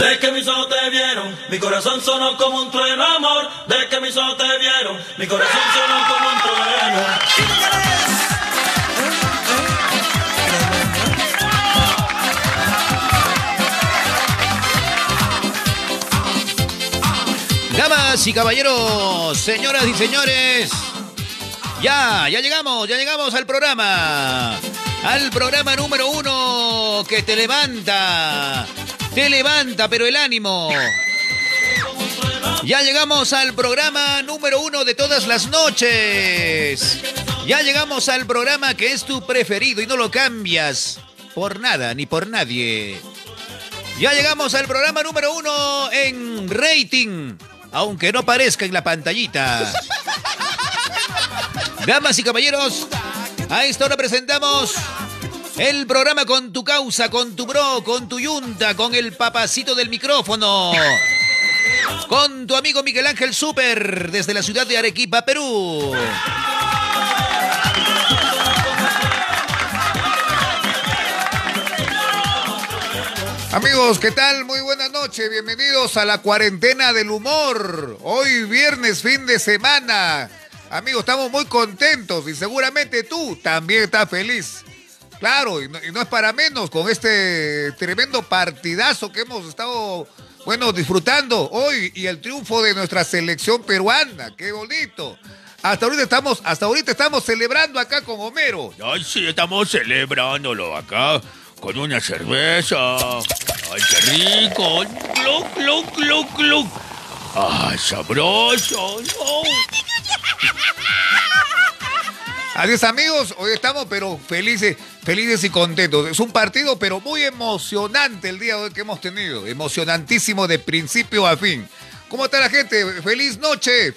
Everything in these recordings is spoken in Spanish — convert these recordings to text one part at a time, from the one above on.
De que mis ojos te vieron, mi corazón sonó como un trueno, amor. De que mis ojos te vieron, mi corazón sonó como un trueno. Damas y caballeros, señoras y señores, ya llegamos al programa número uno que te levanta, pero el ánimo. Ya llegamos al programa número uno de todas las noches. Ya llegamos al programa que es tu preferido y no lo cambias por nada ni por nadie. Ya llegamos al programa número uno en rating. Aunque no parezca en la pantallita. Damas y caballeros, a esta hora presentamos el programa con tu causa, con tu bro, con tu yunta, con el papacito del micrófono, con tu amigo Miguel Ángel Súper, desde la ciudad de Arequipa, Perú. Amigos, ¿qué tal? Muy buenas noches, bienvenidos a la cuarentena del humor. Hoy viernes, fin de semana. Amigos, estamos muy contentos y seguramente tú también estás feliz. Claro, y no es para menos con este tremendo partidazo que hemos estado, bueno, disfrutando hoy y el triunfo de nuestra selección peruana. ¡Qué bonito! Hasta ahorita estamos celebrando acá con Homero. Ay, sí, estamos celebrándolo acá. Con una cerveza. ¡Ay, qué rico! ¡Cluc, cluc, cluc, cluc! ¡Ay, sabroso! ¡Oh! Así es, amigos. Hoy estamos, pero felices y contentos. Es un partido, pero muy emocionante el día de hoy que hemos tenido. Emocionantísimo de principio a fin. ¿Cómo está la gente? ¡Feliz noche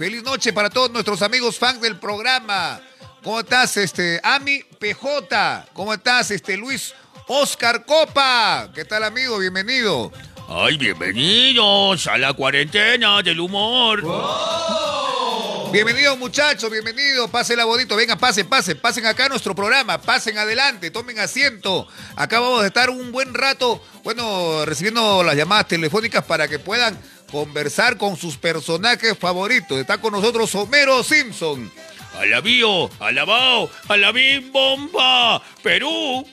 para todos nuestros amigos fans del programa! ¿Cómo estás, Ami PJ? ¿Cómo estás, Luis Oscar Copa? ¿Qué tal, amigo? Bienvenido. Ay, bienvenidos a la cuarentena del humor. ¡Oh! Bienvenidos, muchachos, bienvenidos. Pásenla bonito. Venga, pasen acá a nuestro programa. Pasen adelante, tomen asiento. Acá vamos a estar un buen rato, bueno, recibiendo las llamadas telefónicas para que puedan conversar con sus personajes favoritos. Está con nosotros Homero Simpson. Alabío, alabao, alabim bomba. Perú,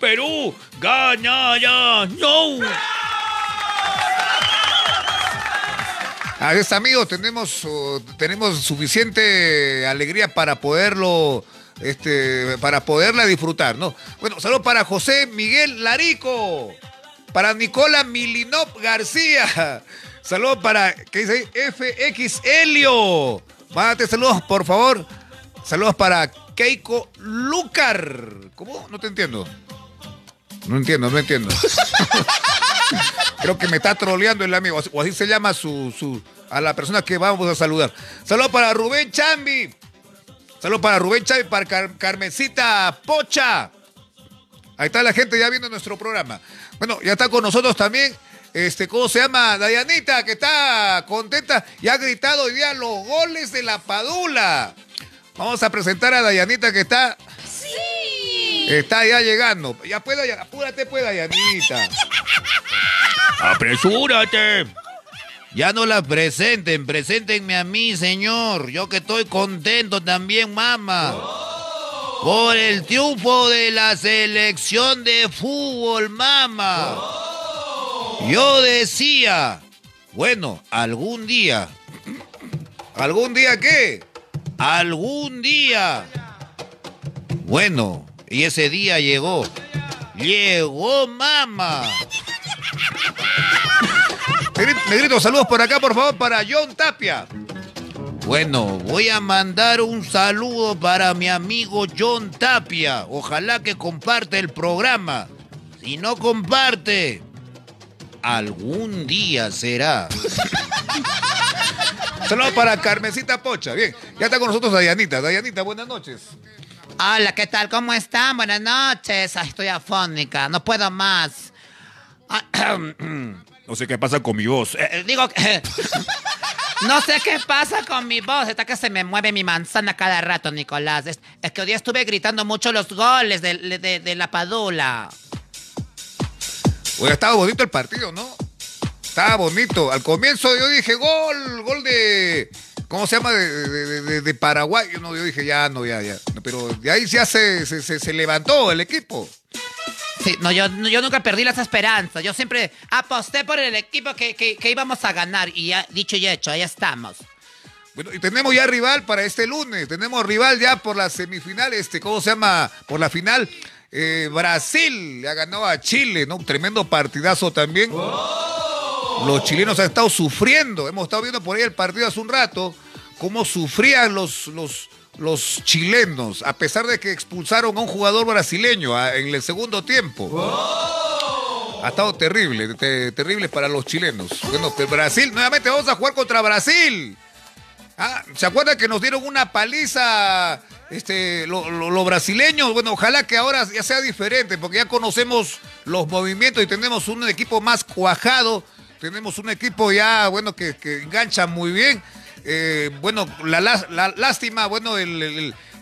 gana ya, no. A ver, amigos, tenemos suficiente alegría para poderlo, para poderla disfrutar, ¿no? Bueno, saludos para José Miguel Larico, para Nicola Milinov García, saludos para, ¿qué dice ahí? FX Helio, mándate saludos, por favor. Saludos para Keiko Lucar. ¿Cómo? No te entiendo. No entiendo. Creo que me está troleando el amigo. O así se llama a la persona que vamos a saludar. Saludos para Rubén Chambi. Para Carmencita Pocha. Ahí está la gente ya viendo nuestro programa. Bueno, ya está con nosotros también. ¿Cómo se llama? Dayanita, que está contenta y ha gritado hoy día los goles de Lapadula. Vamos a presentar a Dayanita que está... ¡Sí! Está ya llegando. Ya puedo, apúrate pues, Dayanita. ¡Apresúrate! Ya no la preséntenme a mí, señor. Yo que estoy contento también, mamá. Oh. Por el triunfo de la selección de fútbol, mamá. Oh. Yo decía, bueno, algún día... ¿Algún día qué? Algún día. Bueno, y ese día llegó. Llegó, mamá. Negrito, saludos por acá, por favor, para John Tapia. Bueno, voy a mandar un saludo para mi amigo John Tapia. Ojalá que comparte el programa. Si no comparte, algún día será. Saludos para Carmencita Pocha. Bien, ya está con nosotros Dayanita. Dayanita, buenas noches. Hola, ¿qué tal? ¿Cómo están? Buenas noches. Ay, estoy afónica, no puedo más. No sé qué pasa con mi voz. No sé qué pasa con mi voz. Está que se me mueve mi manzana cada rato, Nicolás. Es que hoy día estuve gritando mucho los goles de Lapadula. Hoy ha estado bonito el partido, ¿no? Estaba bonito. Al comienzo yo dije, gol de... ¿Cómo se llama? De Paraguay. Yo dije, ya. Pero de ahí ya se levantó el equipo. Sí, no, yo nunca perdí las esperanzas. Yo siempre aposté por el equipo que íbamos a ganar. Y ya, dicho y hecho, ahí estamos. Bueno, y tenemos ya rival para este lunes. Tenemos rival ya por la semifinal, ¿cómo se llama? Por la final. Brasil ya ganó a Chile, ¿no? Un tremendo partidazo también. ¡Oh! Los chilenos han estado sufriendo. Hemos estado viendo por ahí el partido hace un rato, cómo sufrían los chilenos, a pesar de que expulsaron a un jugador brasileño en el segundo tiempo. ¡Oh! Ha estado terrible, terrible para los chilenos. Bueno, Brasil, nuevamente vamos a jugar contra Brasil. Ah, ¿se acuerdan que nos dieron una paliza? Los brasileños, bueno, ojalá que ahora ya sea diferente, porque ya conocemos los movimientos y tenemos un equipo más cuajado, tenemos un equipo ya, bueno, que engancha muy bien. Bueno, la lástima, bueno,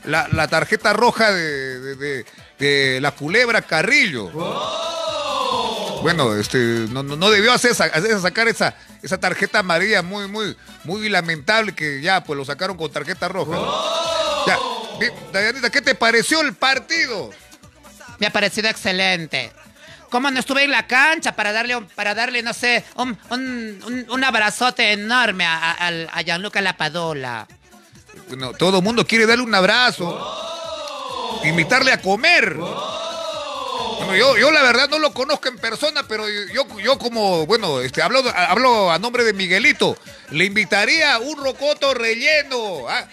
la tarjeta roja de la culebra Carrillo. ¡Oh! Bueno, no debió hacer sacar esa tarjeta amarilla muy, muy, muy lamentable, que ya, pues, lo sacaron con tarjeta roja. ¡Oh! Ya. Dayanita, ¿qué te pareció el partido? Me ha parecido excelente. Cómo no estuve en la cancha para darle no sé, un abrazote enorme a Gianluca Lapadula. Bueno, todo el mundo quiere darle un abrazo. ¡Oh! Invitarle a comer. ¡Oh! Bueno, yo la verdad no lo conozco en persona, pero yo como, bueno, hablo a nombre de Miguelito. Le invitaría un rocoto relleno, ¿ah?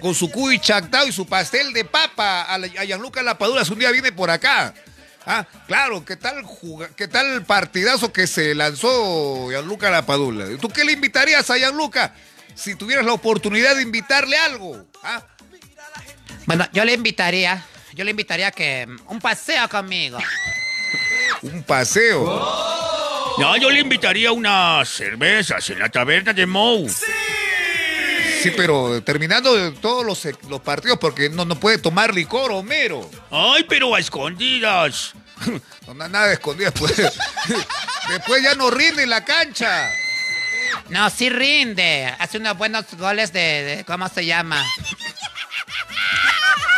Con su cuy chactao y su pastel de papa a Gianluca Lapadula, si un día viene por acá. Ah, claro, ¿qué tal partidazo que se lanzó Gianluca Lapadula? ¿Tú qué le invitarías a Gianluca si tuvieras la oportunidad de invitarle algo? ¿Ah? Bueno, yo le invitaría que un paseo conmigo. ¿Un paseo? Oh. No, yo le invitaría unas cervezas en la taberna de Mou. ¡Sí! Sí, pero terminando todos los partidos, porque no puede tomar licor, Homero. Ay, pero a escondidas. No, nada de escondidas, pues. Después ya no rinde la cancha. No, sí rinde. Hace unos buenos goles de ¿cómo se llama?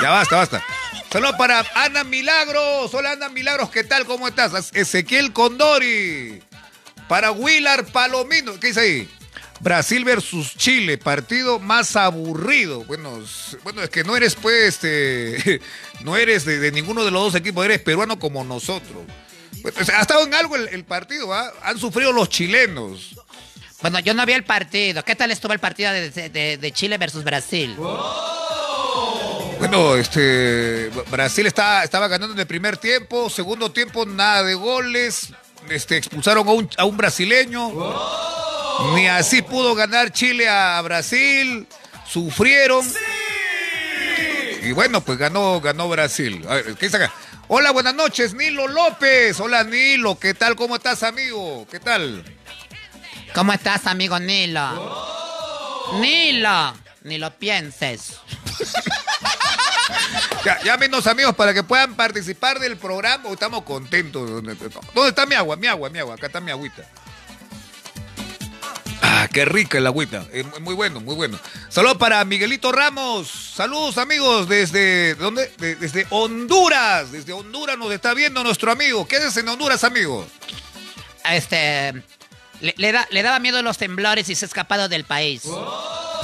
Ya basta. Solo para Ana Milagros. Hola, Ana Milagros, ¿qué tal? ¿Cómo estás? Ezequiel Condori. Para Willard Palomino. ¿Qué dice ahí? Brasil versus Chile, partido más aburrido. Bueno, es que no eres, pues, no eres de ninguno de los dos equipos, eres peruano como nosotros. Bueno, ha estado en algo el partido, ¿ah? Han sufrido los chilenos. Bueno, yo no vi el partido. ¿Qué tal estuvo el partido de Chile versus Brasil? ¡Oh! Bueno, Brasil estaba ganando en el primer tiempo, segundo tiempo nada de goles, expulsaron a un brasileño. ¡Oh! Ni así pudo ganar Chile a Brasil. Sufrieron. ¡Sí! Y bueno, pues ganó Brasil. A ver, ¿qué dice acá? Hola, buenas noches, Nilo López. Hola, Nilo, ¿qué tal? ¿Cómo estás, amigo? ¿Qué tal? ¿Cómo estás, amigo Nilo? ¡Oh! Nilo, ni lo pienses. Llamen los amigos para que puedan participar del programa. Estamos contentos. ¿Dónde está mi agua? Mi agua. Acá está mi agüita. Ah, qué rica el agüita. Muy bueno. Saludos para Miguelito Ramos. Saludos, amigos, desde... ¿Dónde? Desde Honduras. Desde Honduras nos está viendo nuestro amigo. ¿Qué haces en Honduras, amigo? Le daba miedo los temblores y se ha escapado del país. ¡Oh!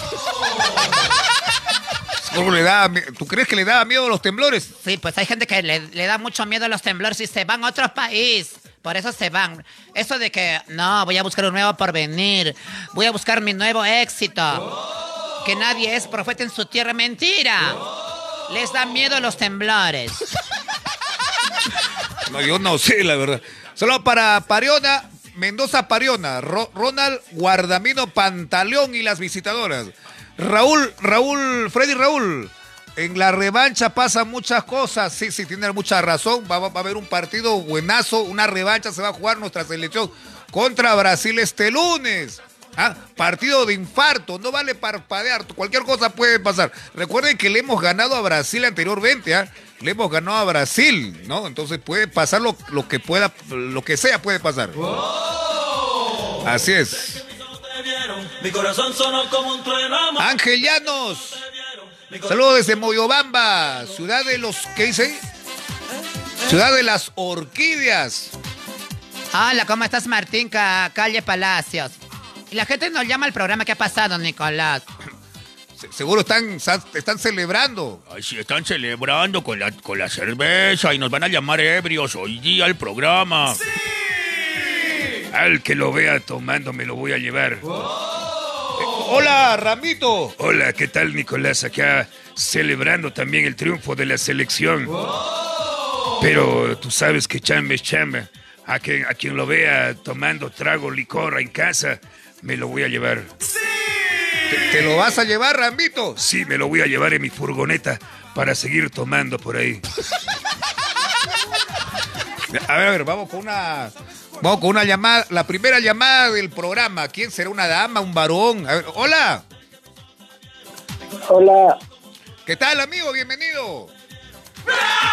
¿Tú crees que le daba miedo a los temblores? Sí, pues hay gente que le da mucho miedo a los temblores y se van a otro país. Por eso se van. Eso de que, no, voy a buscar un nuevo porvenir. Voy a buscar mi nuevo éxito. ¡Oh! Que nadie es profeta en su tierra. ¡Mentira! ¡Oh! Les da miedo los temblores. No, yo no sé, la verdad. Solo para Pariona, Mendoza Pariona, Ronald Guardamino Pantaleón y las visitadoras. Freddy Raúl. En la revancha pasan muchas cosas. Sí, tienen mucha razón. Va a haber un partido buenazo. Una revancha se va a jugar nuestra selección contra Brasil este lunes. ¿Ah? Partido de infarto. No vale parpadear. Cualquier cosa puede pasar. Recuerden que le hemos ganado a Brasil anteriormente. ¿Ah? Le hemos ganado a Brasil, ¿no? Entonces puede pasar lo que sea puede pasar. ¡Oh! Así es. Ángel Llanos. Saludos desde Moyobamba, ciudad de los... ¿Qué dice? Ciudad de las orquídeas. Hola, ¿cómo estás, Martín? Calle Palacios. Y la gente nos llama al programa. ¿Qué ha pasado, Nicolás? Seguro están celebrando. Ay, sí, están celebrando con la cerveza y nos van a llamar ebrios hoy día al programa. ¡Sí! Al que lo vea tomando me lo voy a llevar. Oh. Hola, Ramito. Hola, ¿qué tal, Nicolás? Acá celebrando también el triunfo de la selección. Oh. Pero tú sabes que chamba es chamba. A quien lo vea tomando trago, licor en casa, me lo voy a llevar. ¡Sí! ¿Te lo vas a llevar, Rambito? Sí, me lo voy a llevar en mi furgoneta para seguir tomando por ahí. A ver, vamos con una llamada. La primera llamada del programa. ¿Quién será? ¿Una dama? ¿Un varón? A ver, hola. Hola. ¿Qué tal, amigo? Bienvenido.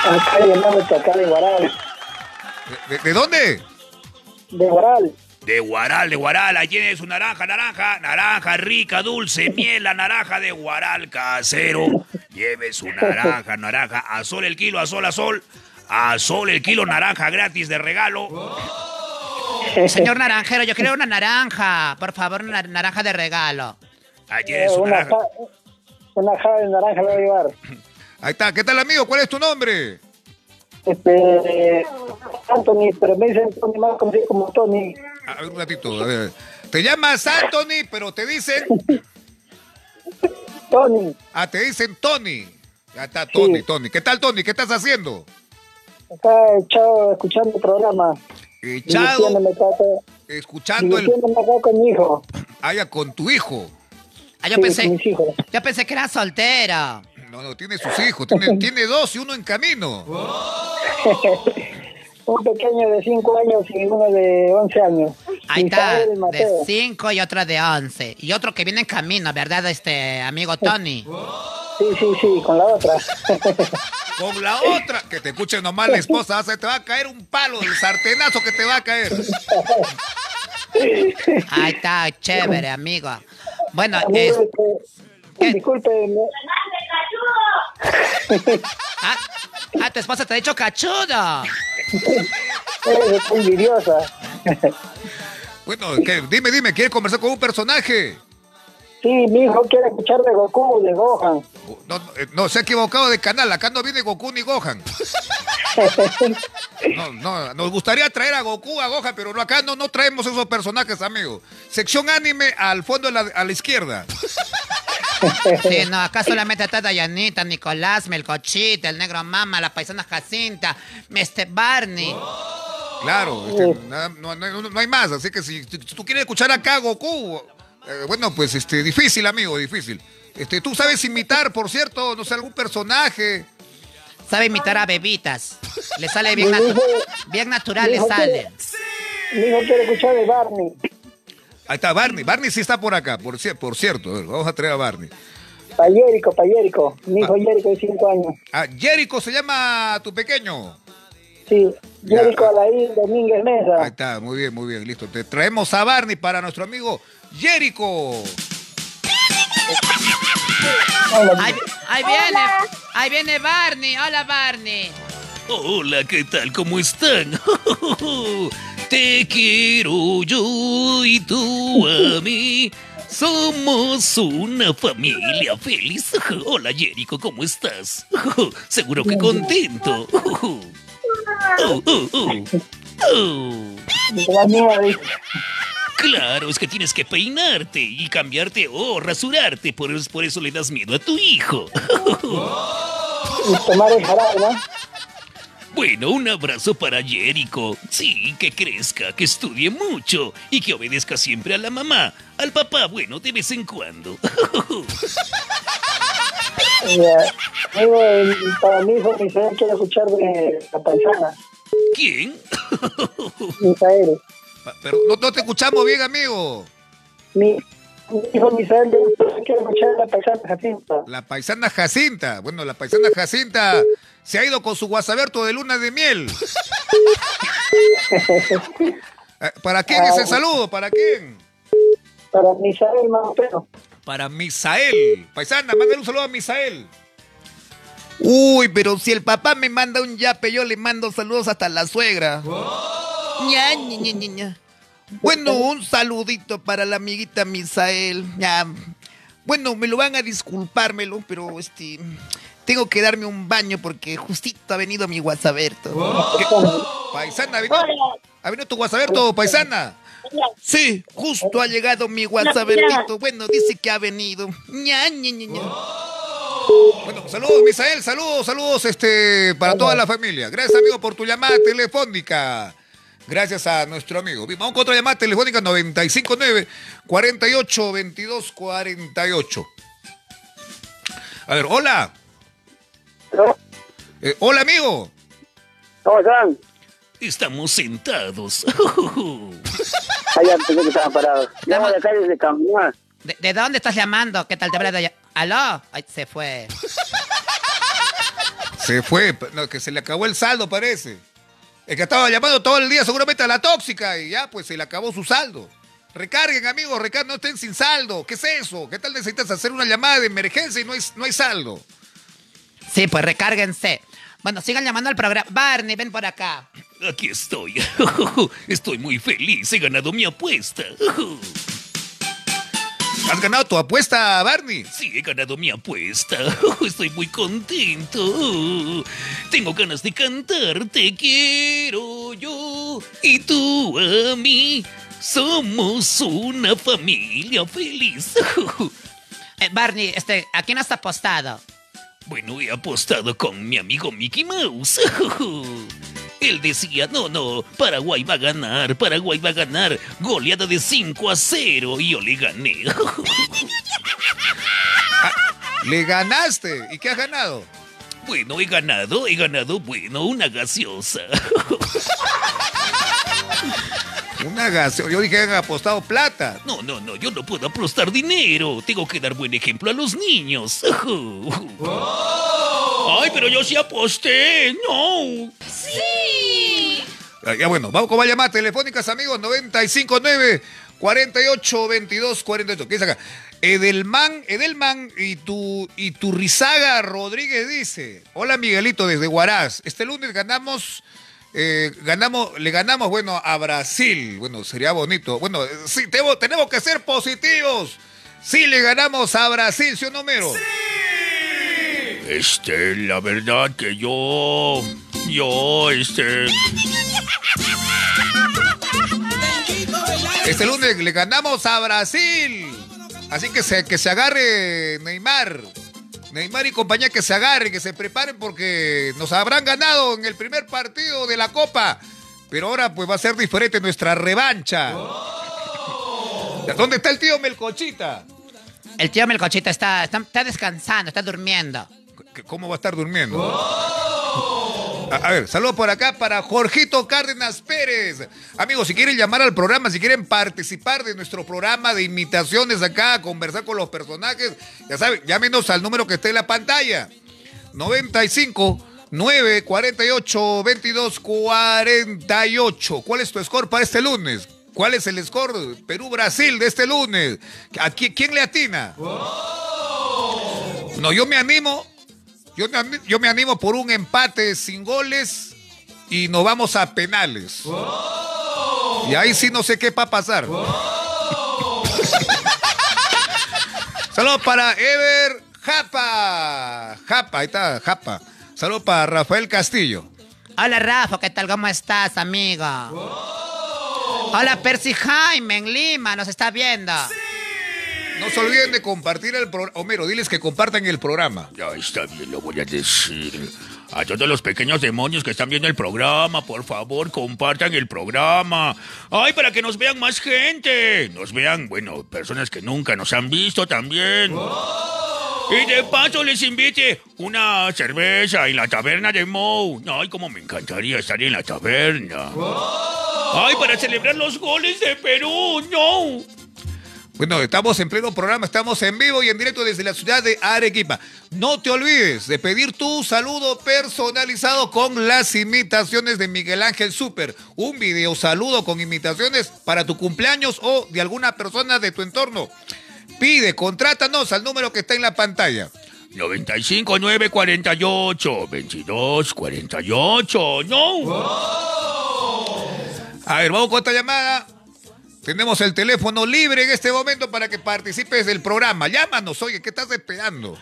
Acá llamándote acá de Huaral. ¿De dónde? De Huaral. De Huaral, ahí tienes un naranja rica, dulce, miel, la naranja de Huaral, casero. Lleve su naranja, a sol el kilo, naranja gratis de regalo. Oh. Señor naranjero, yo quiero una naranja, por favor, una naranja de regalo. Ahí tienes su naranja. Una java de naranja lo voy a llevar. Ahí está, ¿qué tal, amigo? ¿Cuál es tu nombre? Anthony, pero me dicen Tony más conocido como Tony. A ver, un ratito. A ver. Te llamas Anthony, pero te dicen... Tony. Ah, te dicen Tony. Ya está, Tony, sí. Tony. ¿Qué tal, Tony? ¿Qué estás haciendo? Está echado escuchando el programa. Echado. Escuchando el... acá con mi hijo. Ah, ya, con tu hijo. Ah, yo sí, pensé que era soltera. No, tiene sus hijos, tiene dos y uno en camino. Oh. Un pequeño de 5 años y uno de 11 años. Ahí está, de 5 y otro de 11. Y otro que viene en camino, ¿verdad, amigo Tony? Oh. Sí, con la otra. Con la otra, que te escuche nomás la esposa, te va a caer un palo, el sartenazo que te va a caer. Ahí está, chévere, amigo. Bueno, disculpe, tu esposa te ha dicho cachudo. Eres envidiosa. Bueno, ¿qué? Dime, ¿quieres conversar con un personaje? Sí, mi hijo quiere escuchar de Goku, de Gohan. No, se ha equivocado de canal, acá no viene Goku ni Gohan. No, nos gustaría traer a Goku, a Gohan, pero acá no traemos esos personajes, amigo. Sección anime al fondo, a la izquierda. Sí, no, acá solamente está Dayanita, Nicolás, Melcochita, el negro Mama, la paisana Jacinta, Barney. Oh. Claro, no hay más, así que si tú quieres escuchar acá a Goku, bueno, pues difícil, amigo, difícil. Tú sabes imitar, por cierto, no sé, algún personaje. Sabe imitar a bebitas. Le sale bien, bien natural, le sale. Mi hijo quiere escuchar de Barney. Ahí está Barney. Barney sí está por acá, por cierto. A ver, vamos a traer a Barney. Payérico. Mi hijo Jerico de 5 años. Ah, Jerico se llama tu pequeño. Sí, Jerico Alain Domínguez Mesa. Ahí está, muy bien, listo. Te traemos a Barney para nuestro amigo Jerico. Ahí viene Barney. Hola, Barney. Hola, ¿qué tal? ¿Cómo están? Te quiero yo y tú a mí. Somos una familia feliz. Hola, Jerico, ¿cómo estás? Seguro que contento. Claro, es que tienes que peinarte y cambiarte o rasurarte. Por eso le das miedo a tu hijo. Y tomar el jarabe, ¿no? Bueno, un abrazo para Jerico. Sí, que crezca, que estudie mucho y que obedezca siempre a la mamá, al papá, bueno, de vez en cuando. Para mi hijo, Misael quiere escuchar de la paisana. ¿Quién? Misael. Pero no te escuchamos bien, amigo. Mi hijo Misael quiere escuchar de la paisana Jacinta. La paisana Jacinta. Bueno, la paisana Jacinta... se ha ido con su guasaberto de luna de miel. ¿Para quién es el saludo? ¿Para quién? Para Misael Mampero. Para Misael. Paisana, mándale un saludo a Misael. Uy, pero si el papá me manda un yape, yo le mando saludos hasta la suegra. Oh. Ña, Ña, Ña, Ña, Ña. Bueno, un saludito para la amiguita Misael. Ya. Bueno, me lo van a disculpármelo, pero tengo que darme un baño porque justito ha venido mi guasaberto. Oh. Paisana, ¿ha venido tu guasaberto, paisana? Sí, justo ha llegado mi guasabertito. Bueno, dice que ha venido. Ña, Ña, Ña, Ña. Oh. Bueno, saludos, Misael, saludos para toda la familia. Gracias, amigo, por tu llamada telefónica. Gracias a nuestro amigo. Vamos con otra llamada telefónica 959-48-2248. A ver, hola. ¿No? Hola, amigo. ¿Cómo están? Estamos sentados. Allá pensé que estaban parados. Estamos de calle de Caminar. ¿De dónde estás llamando? ¿Qué tal te parece? ¿Aló? Ay, se fue. Se fue. No, que se le acabó el saldo, parece. El que estaba llamando todo el día seguramente a la tóxica y ya, pues, se le acabó su saldo. Recarguen, amigos, recarguen, no estén sin saldo. ¿Qué es eso? ¿Qué tal necesitas hacer una llamada de emergencia y no hay saldo? Sí, pues, recárguense. Bueno, sigan llamando al programa. Barney, ven por acá. Aquí estoy. Estoy muy feliz. He ganado mi apuesta. ¿Has ganado tu apuesta, Barney? Sí, he ganado mi apuesta. Estoy muy contento. Tengo ganas de cantar. Te quiero yo y tú a mí. Somos una familia feliz. Barney, ¿a quién has apostado? Bueno, he apostado con mi amigo Mickey Mouse. Él decía, no, Paraguay va a ganar, goleada de 5-0, y yo le gané. ¿Le ganaste? ¿Y qué has ganado? Bueno, he ganado, bueno, una gaseosa. Una gaseosa, yo dije que han apostado plata. No, yo no puedo apostar dinero, tengo que dar buen ejemplo a los niños. Ay, pero yo sí aposté, no. Sí. Ya, bueno, vamos con la llamada telefónicas, amigos, 959-48-2248. ¿Qué es acá? Edelman y tu Rizaga Rodríguez dice: hola, Miguelito, desde Huaraz. Este lunes le ganamos, bueno, a Brasil. Bueno, sería bonito. Bueno, sí, tenemos que ser positivos. Sí, le ganamos a Brasil, ¿sí o no, Homero? ¡Sí! La verdad que yo... Este lunes le ganamos a Brasil. Así que se agarre Neymar. Neymar y compañía, que se agarren, que se preparen, porque nos habrán ganado en el primer partido de la Copa. Pero ahora pues va a ser diferente nuestra revancha. Oh. ¿Dónde está el tío Melcochita? El tío Melcochita está descansando, está durmiendo. ¿Cómo va a estar durmiendo? Oh. A ver, saludos por acá para Jorgito Cárdenas Pérez. Amigos, si quieren llamar al programa, si quieren participar de nuestro programa de imitaciones acá, conversar con los personajes, ya saben, llámenos al número que esté en la pantalla. 95-948-2248. ¿Cuál es tu score para este lunes? ¿Cuál es el score Perú-Brasil de este lunes? ¿A quién le atina? Oh. No, yo me animo. Yo me animo por un empate sin goles y nos vamos a penales. Oh. Y ahí sí no sé qué va a pasar. Oh. Saludos para Ever Japa, ahí está Japa. Saludos para Rafael Castillo. Hola, Rafa, ¿qué tal? ¿Cómo estás, amigo? Oh. Hola, Percy Jaime en Lima, nos está viendo. Sí. No se olviden de compartir el programa. Homero, diles que compartan el programa. Ya está bien, lo voy a decir. A todos los pequeños demonios que están viendo el programa, por favor, compartan el programa. ¡Ay, para que nos vean más gente! Nos vean, bueno, personas que nunca nos han visto también. Oh. Y de paso les invite una cerveza en la taberna de Moe. ¡Ay, cómo me encantaría estar en la taberna! Oh. ¡Ay, para celebrar los goles de Perú! ¡No! Bueno, estamos en pleno programa, estamos en vivo y en directo desde la ciudad de Arequipa. No te olvides de pedir tu saludo personalizado con las imitaciones de Miguel Ángel Súper. Un video saludo con imitaciones para tu cumpleaños o de alguna persona de tu entorno. Pide, contrátanos al número que está en la pantalla. 95 948 22 48. ¡No! ¡Oh! A ver, vamos con esta llamada. Tenemos el teléfono libre en este momento para que participes del programa. Llámanos, oye, ¿qué estás esperando?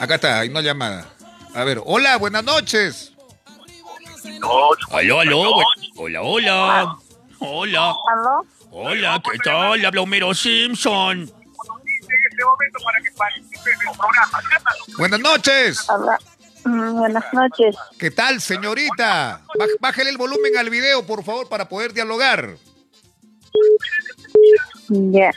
Acá está, hay una llamada. A ver, hola, buenas noches. Aló, aló. Hola, hola. Hola. Hola, ¿qué tal? Habla Homero Simpson. Buenas noches. Hola. Buenas noches. ¿Qué tal, señorita? Bájale el volumen al video, por favor, para poder dialogar. Ya.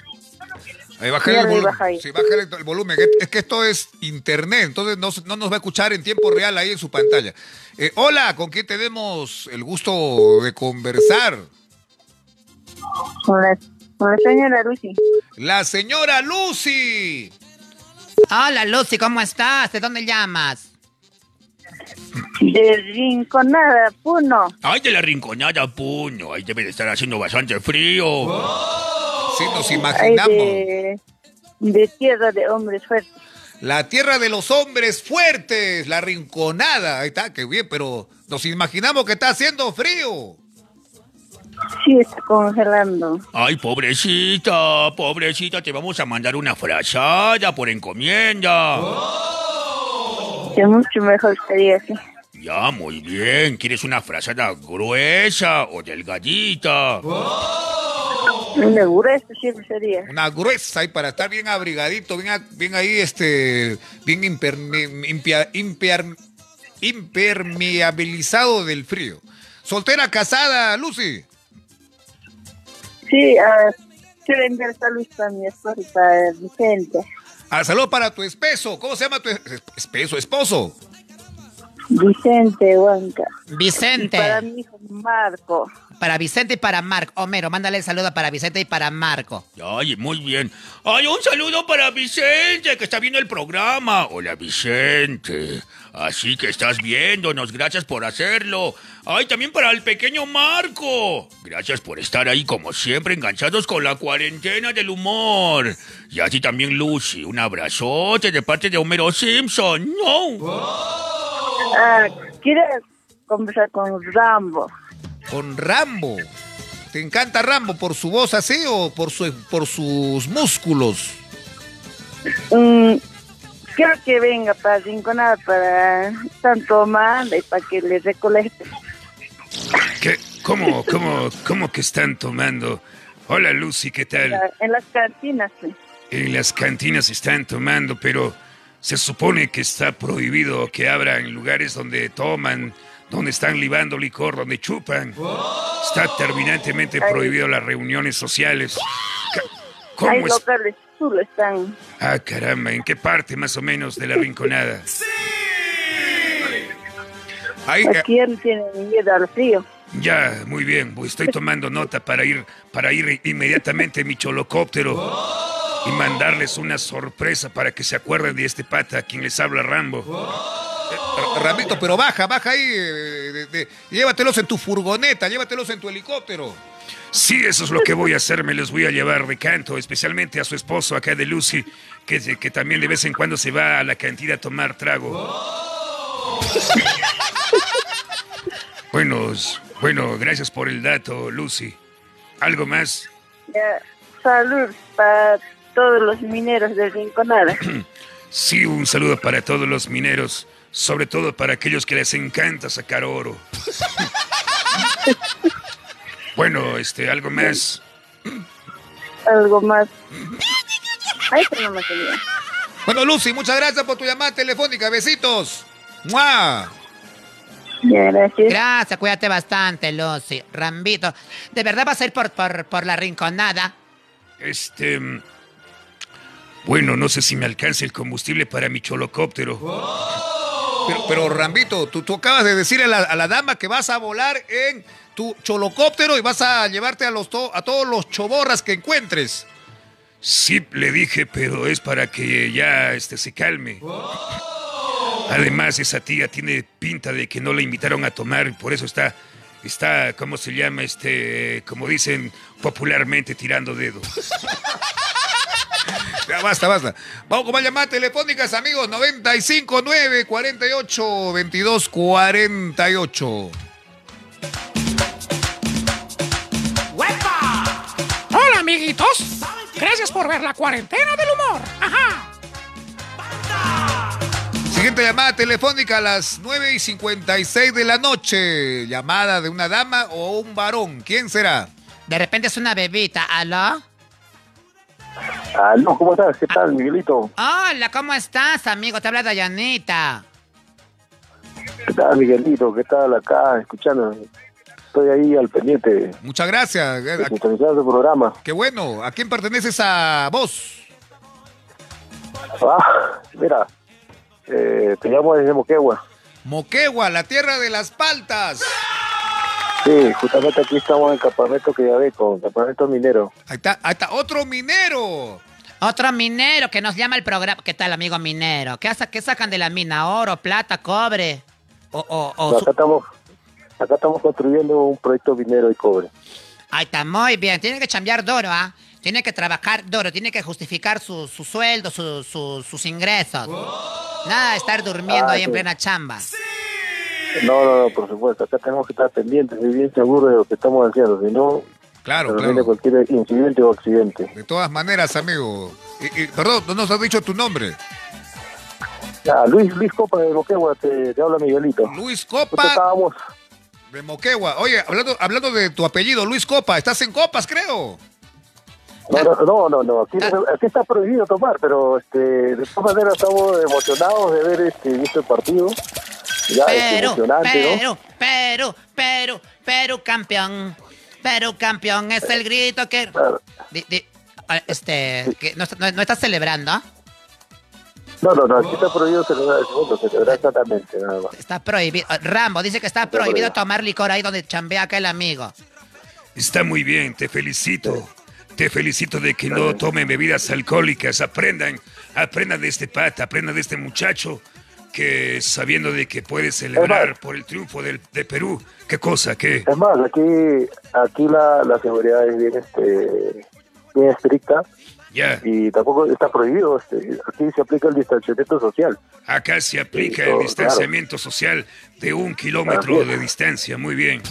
Ahí bájale el volumen. Sí, bájale el volumen. Es que esto es internet, entonces no nos va a escuchar en tiempo real ahí en su pantalla. Hola, ¿con quién tenemos el gusto de conversar? Hola. La señora Lucy. ¡La señora Lucy! Hola, Lucy, ¿cómo estás? ¿De dónde llamas? De Rinconada, Puno. ¡Ay, de la Rinconada, Puno! Ahí debe de estar haciendo bastante frío. Oh. Sí, nos imaginamos. De tierra de hombres fuertes. La tierra de los hombres fuertes, la Rinconada. Ahí está, qué bien, pero nos imaginamos que está haciendo frío. Sí, está congelando. Ay, pobrecita, pobrecita, te vamos a mandar una frazada por encomienda. ¡Oh! Que mucho mejor sería así. Ya, muy bien. ¿Quieres una frazada gruesa o delgadita? ¡Oh! Una gruesa siempre sería. Una gruesa, y para estar bien abrigadito, bien ahí, bien impermeabilizado del frío. ¿Soltera, casada, Lucy? Sí, quiero enviar saludos para mi esposo y para Vicente. Saludos para tu esposo. ¿Cómo se llama tu esposo? Vicente Huanca. Vicente. Y para mi hijo Marco. Para Vicente y para Marco. Homero, mándale el saludo para Vicente y para Marco. Ay, muy bien. Ay, un saludo para Vicente, que está viendo el programa. Hola, Vicente. Así que estás viéndonos, gracias por hacerlo. Ay, también para el pequeño Marco. Gracias por estar ahí, como siempre, enganchados con la cuarentena del humor. Y a ti también, Lucy. Un abrazote de parte de Homero Simpson. ¡No! Oh. Quiero conversar con Rambo. ¿Con Rambo? ¿Te encanta Rambo por su voz así o por sus músculos? Quiero que venga para Rinconada, para tanto mal y para que le recolecte. ¿Qué? ¿Cómo que están tomando? Hola, Lucy, ¿qué tal? En las cantinas, sí. En las cantinas están tomando, pero se supone que está prohibido que abran lugares donde toman, donde están libando licor, donde chupan. Oh. Está terminantemente prohibido las reuniones sociales. ¿Cómo es? Locales. Están. Ah, caramba, ¿en qué parte más o menos de la Rinconada? ¡Sí! Ahí, ¿quién tiene miedo al frío? Ya, muy bien, estoy tomando nota para ir inmediatamente en mi cholocóptero. ¡Oh! Y mandarles una sorpresa para que se acuerden de este pata a quien les habla Rambo. ¡Oh! Ramito, pero baja ahí. Llévatelos en tu furgoneta, llévatelos en tu helicóptero. Sí, eso es lo que voy a hacer, me los voy a llevar de canto, especialmente a su esposo acá de Lucy, que también de vez en cuando se va a la cantina a tomar trago. Oh. Bueno, gracias por el dato, Lucy. ¿Algo más? Salud para todos los mineros de Rinconada. Sí, un saludo para todos los mineros, sobre todo para aquellos que les encanta sacar oro. Bueno, ¿algo más? Algo más. Ahí no me quería. Bueno, Lucy, muchas gracias por tu llamada telefónica. Besitos. ¡Mua! Ya, gracias. Gracias, cuídate bastante, Lucy. Rambito, ¿de verdad vas a ir por la Rinconada? Bueno, no sé si me alcance el combustible para mi cholocóptero. Oh. Pero Rambito, tú acabas de decir a la dama que vas a volar en tu cholocóptero y vas a llevarte a todos los choborras que encuentres. Sí, le dije, pero es para que ya se calme. Además, esa tía tiene pinta de que no la invitaron a tomar y por eso está, ¿cómo se llama? Como dicen popularmente, tirando dedos. Ya, basta. Vamos con más llamadas telefónicas, amigos. 959-48-2248. ¡Huepa! Hola, amiguitos. Gracias por ver La Cuarentena del Humor. Ajá. Siguiente llamada telefónica a las 9:56 de la noche. Llamada de una dama o un varón. ¿Quién será? De repente es una bebita. ¿Aló? Aló, ¿cómo estás? ¿Qué tal, Miguelito? Hola, ¿cómo estás, amigo? Te habla Dayanita. ¿Qué tal, Miguelito? ¿Qué tal acá? Escuchando. Estoy ahí al pendiente. Muchas gracias. Sintonizar tu programa. Qué bueno. ¿A quién perteneces a vos? Ah, mira. Te llamo desde Moquegua. Moquegua, la tierra de las paltas. Sí, justamente aquí estamos en el campamento que ya ve, con campamento minero. Ahí está, otro minero. Otro minero que nos llama el programa. ¿Qué tal, amigo minero? ¿Qué sacan de la mina? ¿Oro, plata, cobre? No, acá estamos construyendo un proyecto minero y cobre. Ahí está, muy bien. Tienen que chambear de oro, ¿ah? Tiene que trabajar duro, tiene que justificar su sueldo, sus ingresos. Oh. Nada de estar durmiendo ahí sí, en plena chamba. Sí. No, por supuesto. Acá tenemos que estar pendientes y bien seguros de lo que estamos haciendo. Si no, claro. Viene cualquier incidente o accidente. De todas maneras, amigo. Perdón, no nos has dicho tu nombre. Ah, Luis Copa de Moquegua, te habla Miguelito. Luis Copa. Estábamos de Moquegua. Oye, hablando de tu apellido, Luis Copa. Estás en Copas, creo. No. Aquí está prohibido tomar, pero de todas maneras estamos emocionados de ver este partido. Ya, Perú, campeón. Perú, campeón, es el grito que... Claro. Que no estás celebrando, ¿ah? No, aquí está prohibido celebrar exactamente, nada más. Está prohibido. Rambo dice que está prohibido tomar licor ahí donde chambea aquel amigo. Está muy bien, te felicito. Sí. Te felicito de que no tomen bebidas alcohólicas. Aprendan de este pata, aprendan de este muchacho que sabiendo de que puede celebrar por el triunfo de Perú. ¿Qué cosa? ¿Qué? Es más, aquí la seguridad es bien estricta. Ya. Y tampoco está prohibido. Aquí se aplica el distanciamiento social. Acá se aplica el distanciamiento social de 1 kilómetro de distancia. Muy bien.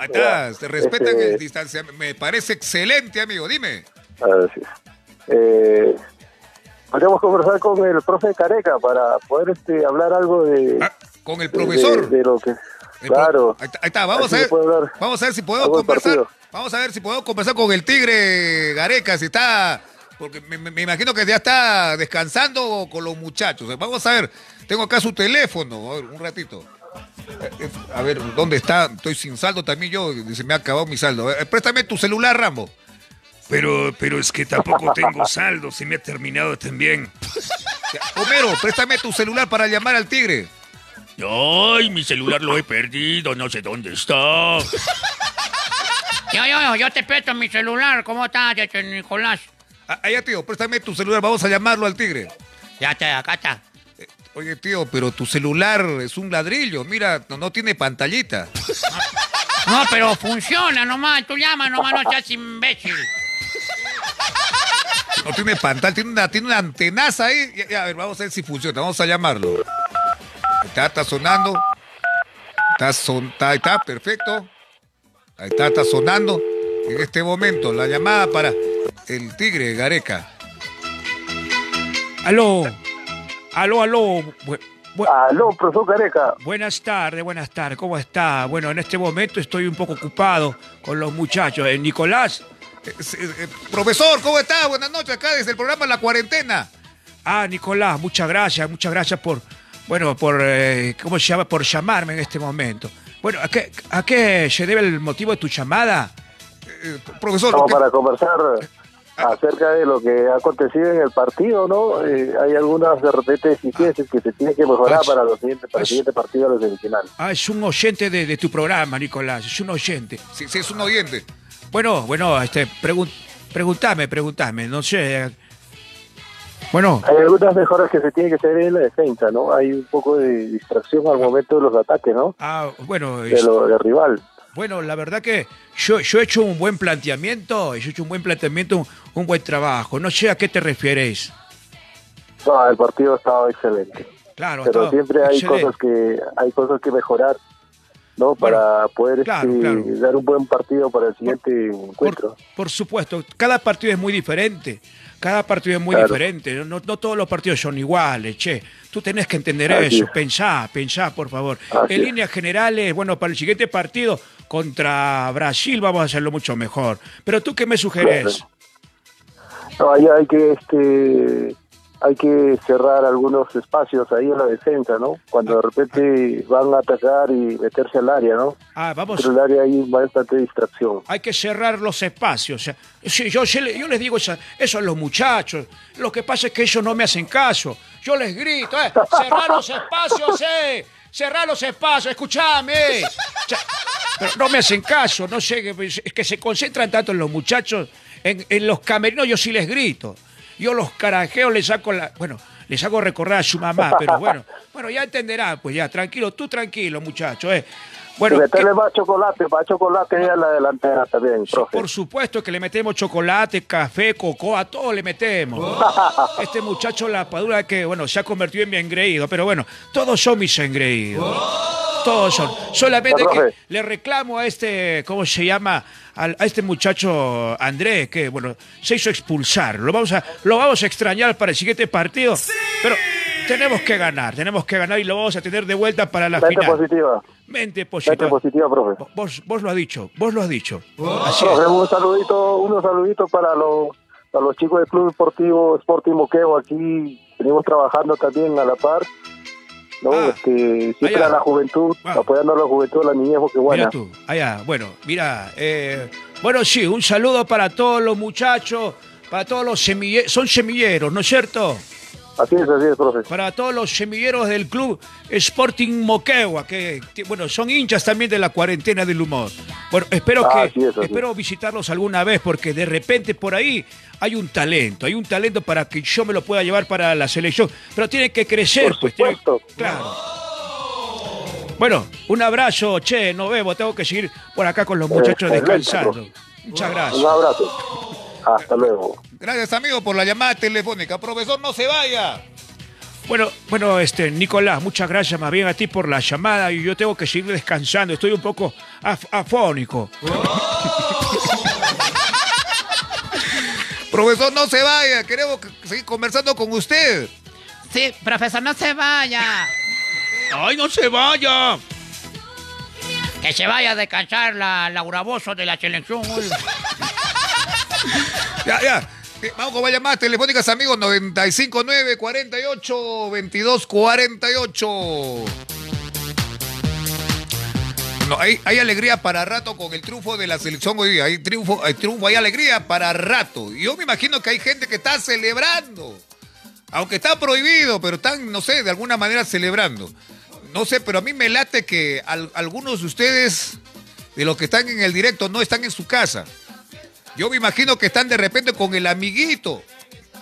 Atrás, te respetan el distanciamiento. Me parece excelente, amigo. Dime. Así es. Podríamos conversar con el profe Gareca para poder hablar algo de... Ah, con el profesor. De lo que... Claro. Ahí está. Vamos a ver si podemos conversar. Vamos a ver si podemos conversar con el tigre Gareca, si está... Porque me imagino que ya está descansando con los muchachos. Vamos a ver. Tengo acá su teléfono. A ver, un ratito. A ver, ¿dónde está? Estoy sin saldo también yo, se me ha acabado mi saldo. Préstame tu celular, Rambo. Pero es que tampoco tengo saldo, se me ha terminado también. Homero, préstame tu celular para llamar al tigre. Ay, mi celular lo he perdido, no sé dónde está. Yo te presto mi celular, ¿cómo estás, Nicolás? Allá, tío, préstame tu celular, vamos a llamarlo al tigre. Ya está, acá está. Oye, tío, pero tu celular es un ladrillo. Mira, no tiene pantallita. No, pero funciona nomás. Tú llamas nomás, no seas imbécil. No tiene pantalla, tiene una antenaza ahí. Ya, a ver, vamos a ver si funciona. Vamos a llamarlo. Ahí está sonando. Ahí está, perfecto. Ahí está sonando. En este momento, la llamada para el tigre Gareca. Aló. Aló. Aló, profesor Gareca. Buenas tardes. ¿Cómo está? Bueno, en este momento estoy un poco ocupado con los muchachos. Nicolás. Profesor, ¿cómo está? Buenas noches, acá desde el programa La Cuarentena. Ah, Nicolás, muchas gracias por llamarme en este momento. Bueno, ¿a qué se debe el motivo de tu llamada? Profesor. Estamos para conversar... acerca de lo que ha acontecido en el partido, ¿no? Hay algunas de repente eficiencias que se tienen que mejorar para el siguiente partido de los semifinales. Es un oyente de tu programa, Nicolás, es un oyente. Sí, es un oyente. Bueno, preguntame, no sé. Bueno. Hay algunas mejoras que se tienen que hacer en la defensa, ¿no? Hay un poco de distracción al momento de los ataques, ¿no? Ah, bueno. Del rival. Bueno, la verdad que yo he hecho un buen planteamiento, un buen trabajo. No sé a qué te refieres. No, el partido ha estado excelente. Claro, pero siempre hay cosas que mejorar, ¿no? Para poder dar un buen partido para el siguiente encuentro. Por supuesto, cada partido es muy diferente. No todos los partidos son iguales, che. Tú tenés que entender eso. Pensá, por favor. En líneas generales, bueno, para el siguiente partido contra Brasil vamos a hacerlo mucho mejor. Pero tú, ¿qué me sugerís? No, ahí hay que cerrar algunos espacios ahí en la defensa, ¿no? Cuando de repente van a atacar y meterse al área, ¿no? Ah, vamos. Pero el área ahí va bastante distracción. Hay que cerrar los espacios. Yo les digo eso a los muchachos. Lo que pasa es que ellos no me hacen caso. Yo les grito, cerrar los espacios, cerrar los espacios, escúchame. Pero no me hacen caso, no sé, es que se concentran tanto en los muchachos, en los camerinos yo sí les grito. Yo los carajeo, les hago recordar a su mamá, pero bueno, ya entenderá, pues ya, tranquilo, muchacho, Bueno, meterle más chocolate a la delantera también, profe. Por supuesto que le metemos chocolate, café, coco, a todo le metemos. Oh. Este muchacho Lapadula que, bueno, se ha convertido en mi engreído, pero bueno, todos son mis engreídos. Oh. Todos son. Solamente que le reclamo a este, ¿cómo se llama? A este muchacho Andrés, que, bueno, se hizo expulsar. Lo vamos a extrañar para el siguiente partido, ¡sí! Pero... Tenemos que ganar y lo vamos a tener de vuelta para la final. Mente positiva, profe. Vos lo has dicho, Oh. Así es. Unos saluditos para los chicos del Club Deportivo Sporting Moquegua. Aquí venimos trabajando también a la par, ¿no? Siempre a la juventud, apoyando a la juventud, a la niñez moqueguana. Mira tú, allá, bueno, mira, bueno, sí, un saludo para todos los muchachos, para todos los semilleros, son semilleros, ¿no es cierto? Así es, profe. Para todos los semilleros del Club Sporting Moquegua, que bueno, son hinchas también de La Cuarentena del Humor. Bueno, espero visitarlos alguna vez, porque de repente por ahí hay un talento para que yo me lo pueda llevar para la selección, pero tiene que crecer, por supuesto. Pues. Claro. Bueno, un abrazo, che, nos vemos, tengo que seguir por acá con los muchachos descansando. Excelente, muchas gracias. Un abrazo. Hasta luego. Gracias, amigo, por la llamada telefónica. Profesor, no se vaya. Bueno, Nicolás, muchas gracias más bien a ti por la llamada. Y yo tengo que seguir descansando. Estoy un poco afónico. Oh. Profesor, no se vaya. Queremos seguir conversando con usted. Sí, profesor, no se vaya. ¡Ay, no se vaya! Que se vaya a descansar la Laura Bozo de la selección. Ya. Vamos con llamadas telefónicas, amigos. 959-48-2248. No, hay alegría para rato con el triunfo de la selección hoy día. Hay triunfo, hay alegría para rato. Y yo me imagino que hay gente que está celebrando. Aunque está prohibido, pero están, no sé, de alguna manera celebrando. No sé, pero a mí me late que algunos de ustedes, de los que están en el directo, no están en su casa. Yo me imagino que están de repente con el amiguito,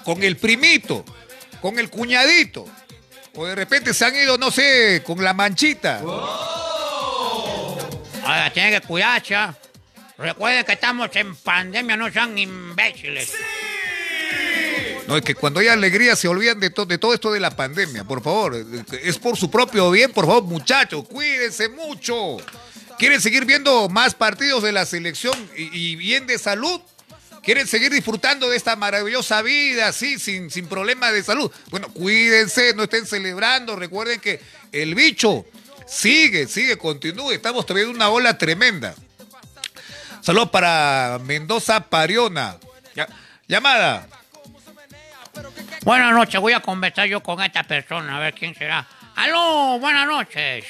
con el primito, con el cuñadito. O de repente se han ido, no sé, con la manchita. Oh. Ahora tienen que cuidarse. Recuerden que estamos en pandemia, no sean imbéciles. Sí. No, es que cuando hay alegría se olvidan de todo esto de la pandemia, por favor. Es por su propio bien, por favor, muchachos, cuídense mucho. ¿Quieren seguir viendo más partidos de la selección y bien de salud? ¿Quieren seguir disfrutando de esta maravillosa vida, así, sin problemas de salud? Bueno, cuídense, no estén celebrando. Recuerden que el bicho sigue, continúe. Estamos todavía en una ola tremenda. Saludos para Mendoza Pariona. Llamada. Buenas noches, voy a conversar yo con esta persona, a ver quién será. Aló, buenas noches.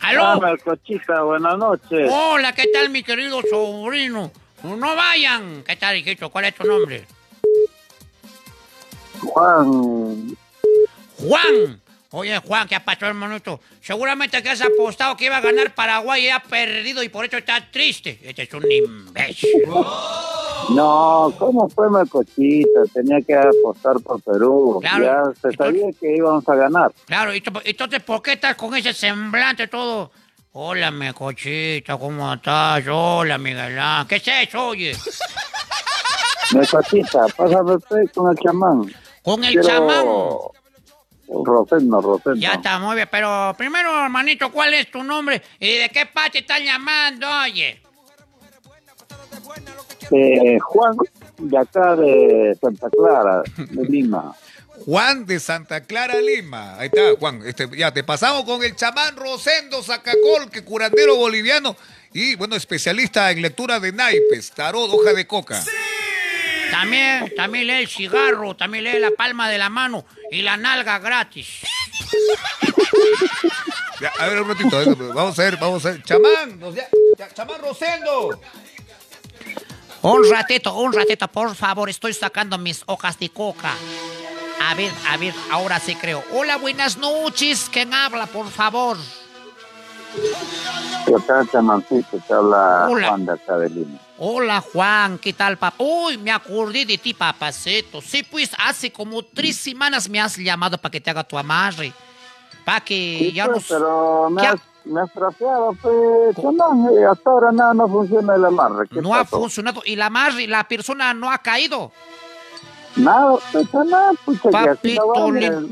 Aló. Hola, Melcochita, buenas noches. Hola, ¿qué tal, mi querido sobrino? No vayan. ¿Qué tal, hijito? ¿Cuál es tu nombre? Juan. Oye, Juan, ¿qué ha pasado, hermanito? Seguramente que has apostado que iba a ganar Paraguay y ha perdido y por eso está triste. Este es un imbécil. No, ¿cómo fue Melcochita? Tenía que apostar por Perú. Claro, ya se sabía que íbamos a ganar. Claro, entonces, ¿por qué estás con ese semblante todo? Hola, Melcochita, ¿cómo estás? Hola, Miguel Ángel. ¿Qué es eso, oye? Melcochita, pásame usted con el chamán. ¿Con el chamán? Rosendo. Ya está, muy bien. Pero primero, hermanito, ¿cuál es tu nombre? ¿Y de qué parte estás llamando, oye? Juan, de acá de Santa Clara, de Lima. Juan de Santa Clara, Lima. Ahí está, Juan. Ya te pasamos con el chamán Rosendo Sacacol, que curandero boliviano y, bueno, especialista en lectura de naipes, tarot, hoja de coca. ¡Sí! También lee el cigarro, también lee la palma de la mano y la nalga gratis. Ya, a ver un ratito, vamos a ver. Chamán, chamán Rosendo. Un ratito, por favor, estoy sacando mis hojas de coca. A ver, ahora sí creo. Hola, buenas noches, ¿quién habla, por favor? ¿Qué tal, chamancito? Te habla Juan de acá de Lima. Hola, Juan, ¿qué tal, papá? Uy, me acordé de ti, papacito. Sí, pues, hace como 3 semanas me has llamado para que te haga tu amarre. Para que sí, ya pues, pero me has trapeado, pues, no, hasta ahora nada, no funciona el amarre. No ha funcionado. ¿Y el amarre, la persona no ha caído? Nada, pucha, papito,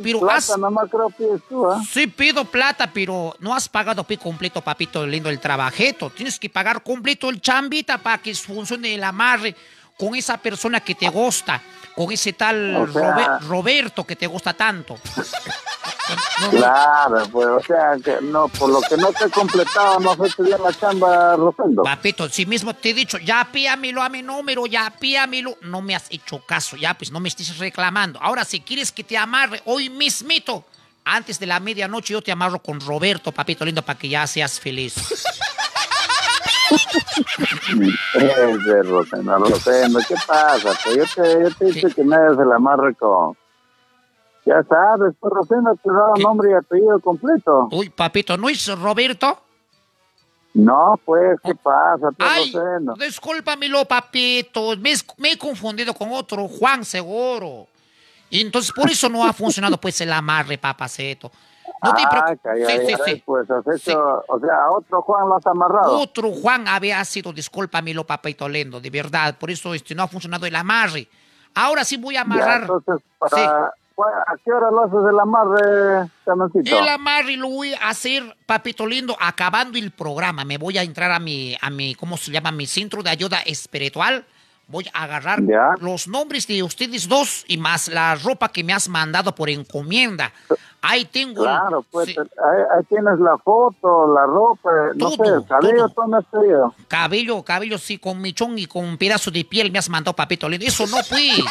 pero sí pido plata, pero no has pagado completo, papito lindo, el trabajeto. Tienes que pagar completo el chambita para que funcione el amarre con esa persona que te gusta, con ese tal Roberto que te gusta tanto. Claro, pues, o sea, que no, por lo que no te he completado, no sé si ya la chamba, Rosendo. Papito, si mismo te he dicho, ya píamelo a mi número, no me has hecho caso, ya, pues, no me estés reclamando. Ahora, si quieres que te amarre hoy mismito, antes de la medianoche, yo te amarro con Roberto, papito lindo, para que ya seas feliz. Rosendo, ¿qué pasa? Pues yo te dije que nadie se la amarre con... Ya sabes, pues, Rosendo, te daba nombre y apellido completo. Uy, papito, ¿no es Roberto? No, pues, ¿qué pasa, pues, ay, Rosendo? Discúlpamelo, papito, me he confundido con otro Juan, seguro. Y entonces, por eso no ha funcionado, pues, el amarre, papaceto. No te preocupes. Sí. Pues has hecho, sí. O sea, a otro Juan lo has amarrado. Otro Juan había sido, discúlpamelo, papito lindo, de verdad. Por eso no ha funcionado el amarre. Ahora sí voy a amarrar. Ya, entonces, sí. ¿A qué hora lo haces el amarre, chamancito? El amarre lo voy a hacer, papito lindo, acabando el programa. Me voy a entrar a mi ¿cómo se llama? Mi centro de ayuda espiritual. Voy a agarrar los nombres de ustedes dos y más la ropa que me has mandado por encomienda. Ahí tengo... Claro, pues, sí. ahí tienes la foto, la ropa, todo, no sé, el cabello, todo me has pedido. Cabello, sí, con michón y con un pedazo de piel me has mandado, papito lindo. Eso no fui.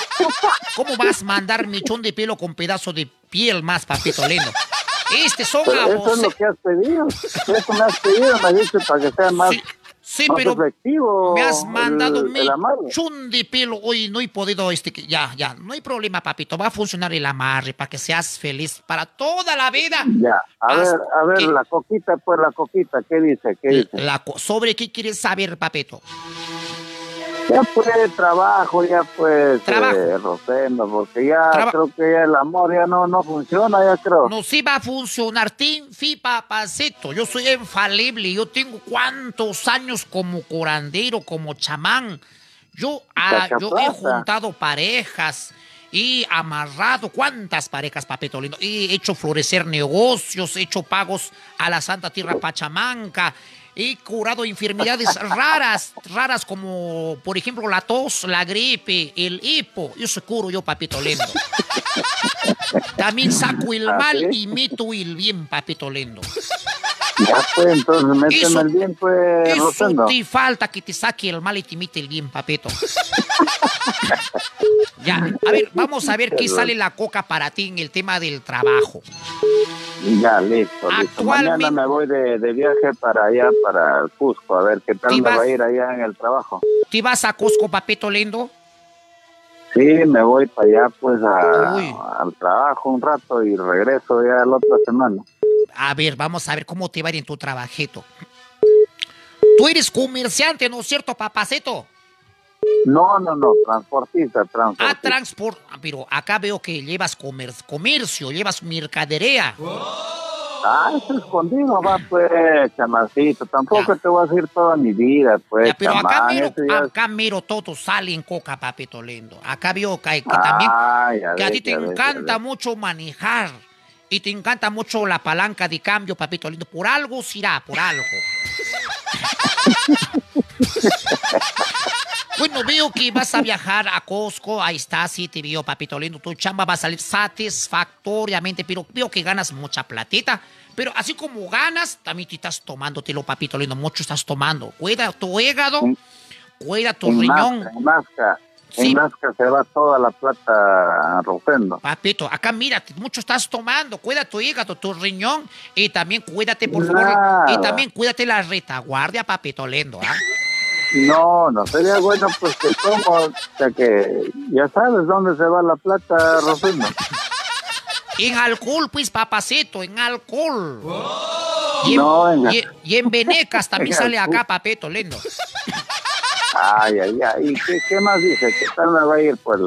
¿Cómo vas a mandar michón de pelo con pedazo de piel más, papito lindo? Eso es lo que has pedido. Eso me has pedido, me has dicho, para que sea más... Sí, pero efectivo, me has mandado mi chun de pelo hoy, no he podido, ya, no hay problema, papito, va a funcionar el amarre para que seas feliz para toda la vida. Ya, a ver, la coquita, ¿qué dice? ¿Sobre qué quieres saber, papito? Ya pues, trabajo. Rosendo, porque ya creo que ya el amor ya no funciona, ya creo. No, sí va a funcionar, papacito. Yo soy infalible, yo tengo cuántos años como curandero, como chamán. Yo he juntado parejas y amarrado cuántas parejas, papito lindo. He hecho florecer negocios, he hecho pagos a la Santa Tierra Pachamanca. He curado enfermedades raras como, por ejemplo, la tos, la gripe, el hipo. Eso curo yo, papito lindo. También saco el mal y meto el bien, papito lindo. Ya pues, entonces, méteme el bien, pues, eso Rosendo. Te falta que te saque el mal y te mete el bien, papito. Ya, a ver, vamos a ver qué sale la coca para ti en el tema del trabajo. Ya, listo. Mañana me voy de viaje para allá, para el Cusco, a ver qué tal me va a ir allá en el trabajo. ¿Te vas a Cusco, papito lindo? Sí, me voy para allá pues al trabajo un rato y regreso ya la otra semana. A ver, vamos a ver cómo te va a ir en tu trabajito. Tú eres comerciante, ¿no es cierto, papacito? No, transportista. Ah, pero acá veo que llevas comercio, llevas mercadería. Ah, es escondido, va, pues, chamacito. Tampoco te voy a decir toda mi vida, pues, ya, pero chamán, acá miro todos salen coca, papito lindo. Acá veo que también que a ti te encanta mucho manejar y te encanta mucho la palanca de cambio, papito lindo. Por algo será, por algo. Bueno, veo que vas a viajar a Cusco. Ahí está, sí te veo, papito lindo. Tu chamba va a salir satisfactoriamente, pero veo que ganas mucha platita. Pero así como ganas, también te estás tomándotelo, papito lindo. Mucho estás tomando. Cuida tu hígado, cuida tu riñón. En Nazca se va toda la plata rompiendo. Papito, acá mira, mucho estás tomando. Cuida tu hígado, tu riñón. Y también cuídate, por favor. Y también cuídate la retaguardia, papito lindo, ¿ah? No, sería bueno pues que tomo, o sea que ya sabes dónde se va la plata, Rosendo. En alcohol, pues, papacito, en alcohol. Oh. Y en venecas también sale acá, papito lindo. Ay. ¿Y qué más dices? ¿Qué tal me va a ir? Pues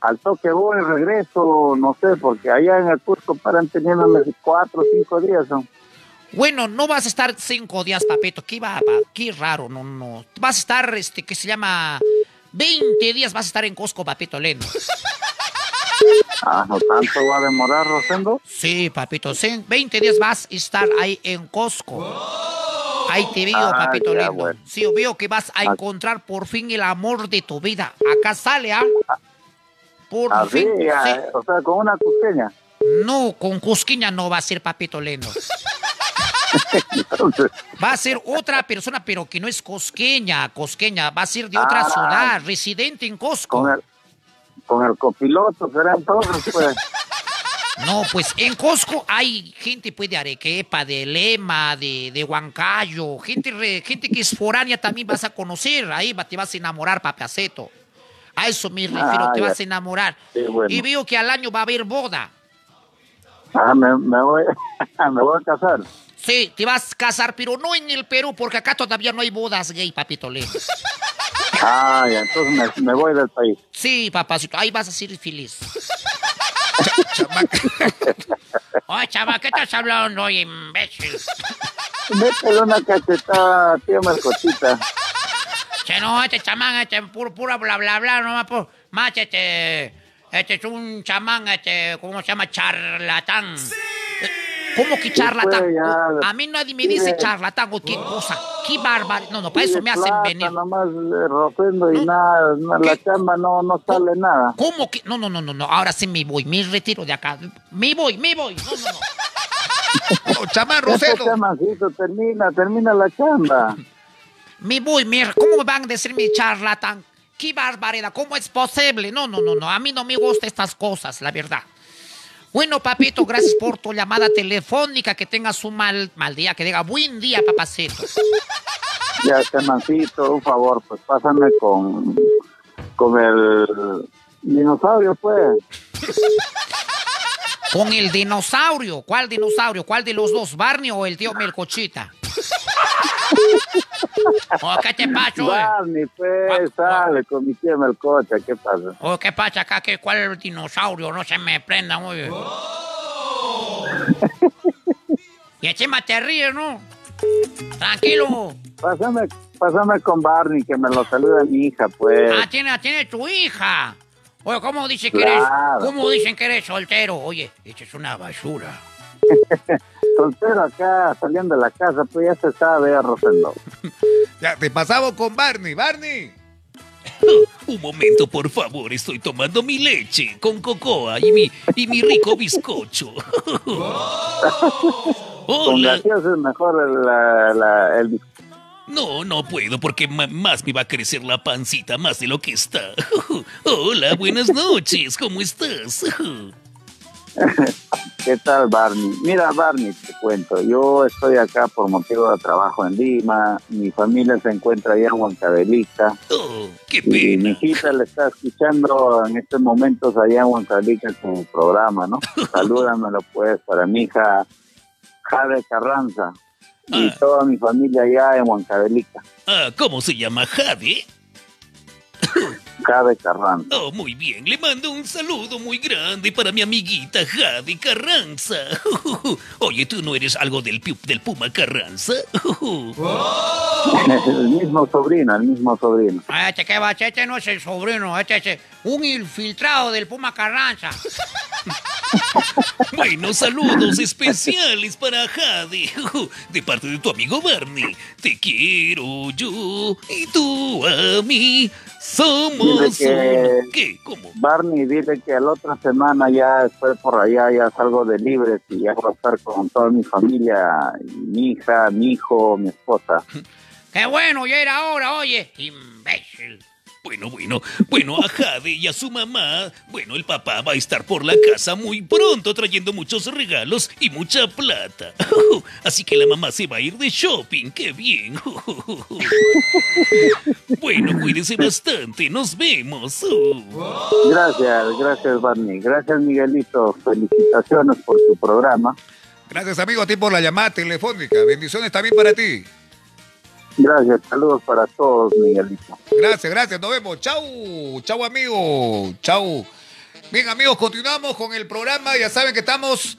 al toque voy, regreso, no sé, porque allá en el Cusco paran teniéndome 4 o 5 días, ¿no? Bueno, no vas a estar 5 días, papito. Qué raro, no. Vas a estar, que se llama, 20 días vas a estar en Cusco, papito lindo. ¿No tanto va a demorar, Rosendo? Sí, papito, sí. 20 días vas a estar ahí en Cusco. Ahí te veo, papito lindo. Bueno. Sí, veo que vas a encontrar por fin el amor de tu vida. Acá sale, Por fin. Sí. O sea, con una cusqueña. No, con cusqueña no va a ser, papito lindo. Va a ser otra persona, pero que no es cosqueña, va a ser de otra ciudad, residente en Cusco. Con el copiloto serán todos, pues. No, pues en Cusco hay gente pues de Arequipa, de Lima, de Huancayo, gente que es foránea también vas a conocer, ahí te vas a enamorar, papaceto. A eso me refiero, te vas a enamorar. Sí, bueno. Y veo que al año va a haber boda. Me voy a casar. Sí, te vas a casar, pero no en el Perú, porque acá todavía no hay bodas gay, papito lindo. Entonces me voy del país. Sí, papacito, ahí vas a ser feliz. Chava, ¿qué estás hablando hoy, imbécil? Métele una cachetada, tío Melcochita. Che, no, este chamán, este pura bla bla bla, no más, más este es un chamán, ¿cómo se llama? Charlatán. ¡Sí! ¿Cómo que charlatán? A mí nadie me dice charlatán o qué cosa. Qué barbaridad. No, para eso me hacen venir. Nomás Rosendo y nada. La chamba no sale nada. ¿Cómo que? No. Ahora sí me voy. Me retiro de acá. Me voy. No. Chamán Rosendo. Chamancito, termina la chamba. Me voy. ¿Cómo me van a decir mi charlatán? Qué barbaridad. ¿Cómo es posible? No. A mí no me gustan estas cosas, la verdad. Bueno, papito, gracias por tu llamada telefónica. Que tengas un mal día. Que diga buen día, papacito. Ya, chamancito, un favor. Pues pásame con el dinosaurio, pues. ¿Con el dinosaurio? ¿Cuál dinosaurio? ¿Cuál de los dos? ¿Barney o el tío Melcochita? ¿Qué te pasa? Barney, pues, sale con mi tía Melcocha, ¿qué pasa? ¿Qué pasa acá? ¿Cuál es el dinosaurio? No se me prenda, oye. Oh. Y encima te ríes, ¿no? Tranquilo. Pásame con Barney, que me lo saluda mi hija, pues. Tiene tu hija. Oye, ¿cómo dicen que eres soltero? Oye, esto es una basura. Soltero acá, saliendo de la casa, pues ya se sabe, Rosendo. Ya, te pasamos con Barney. Un momento, por favor, estoy tomando mi leche con cocoa y mi rico bizcocho. Con gaseosa es mejor el bizcocho. No puedo, porque más me va a crecer la pancita, más de lo que está. Hola, buenas noches, ¿cómo estás? ¿Qué tal, Barney? Mira, Barney, te cuento. Yo estoy acá por motivo de trabajo en Lima. Mi familia se encuentra allá en Huancavelica. ¡Qué pena! Mi hijita le está escuchando en estos momentos allá en Huancavelica con su programa, ¿no? Salúdamelo, pues, para mi hija Jade Carranza y toda mi familia allá en Huancavelica. Ah, ¿cómo se llama? ¿Jade? Jade Carranza. Oh, muy bien. Le mando un saludo muy grande para mi amiguita Jade Carranza. Oye, ¿tú no eres algo del Puma Carranza? Oh. El mismo sobrino. Este que va, este no es el sobrino, este es un infiltrado del Puma Carranza. Bueno, saludos especiales para Jade, de parte de tu amigo Barney. Te quiero yo y tú a mí. Somos... ¿Qué? ¿Cómo? Barney, dile que la otra semana ya estoy por allá, ya salgo de libres y ya voy a estar con toda mi familia, mi hija, mi hijo, mi esposa. ¡Qué bueno! Ya era hora, oye, imbécil. Bueno, a Jade y a su mamá, bueno, el papá va a estar por la casa muy pronto trayendo muchos regalos y mucha plata. Así que la mamá se va a ir de shopping, ¡qué bien! Bueno, cuídense bastante, nos vemos. Gracias, Barney. Gracias, Miguelito. Felicitaciones por tu programa. Gracias, amigo, a ti por la llamada telefónica. Bendiciones también para ti. Gracias, saludos para todos, Miguelito. Gracias, nos vemos. Chau, amigos. Chau. Bien, amigos, continuamos con el programa. Ya saben que estamos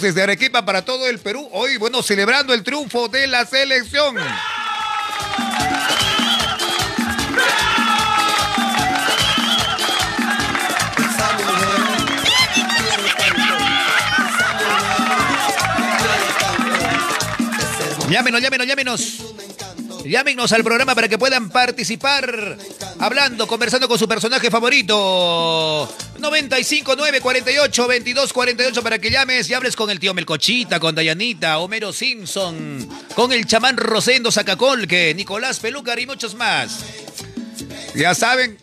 desde Arequipa para todo el Perú. Hoy, bueno, celebrando el triunfo de la selección. Llámenos al programa para que puedan participar hablando, conversando con su personaje favorito. 959-48-2248 para que llames y hables con el tío Melcochita, con Dayanita, Homero Simpson, con el chamán Rosendo Sacacol, que Nicolás Pelucar y muchos más. Ya saben,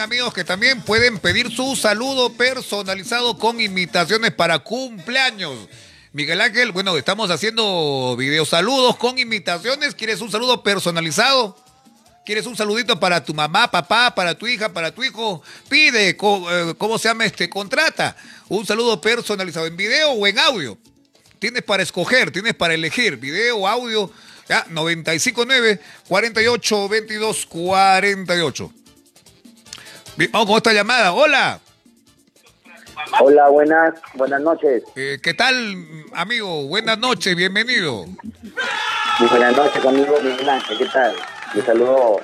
amigos, que también pueden pedir su saludo personalizado con invitaciones para cumpleaños. Miguel Ángel, bueno, estamos haciendo videosaludos con invitaciones. ¿Quieres un saludo personalizado? ¿Quieres un saludito para tu mamá, papá, para tu hija, para tu hijo? Pide, contrata un saludo personalizado en video o en audio. Tienes para escoger, tienes para elegir, video, audio, ya, 959-48-2248. Vamos con esta llamada, hola. Hola, buenas noches. ¿Qué tal, amigo? Buenas noches, bienvenido. Buenas noches, amigo Miguel Ángel, ¿qué tal? Te saludo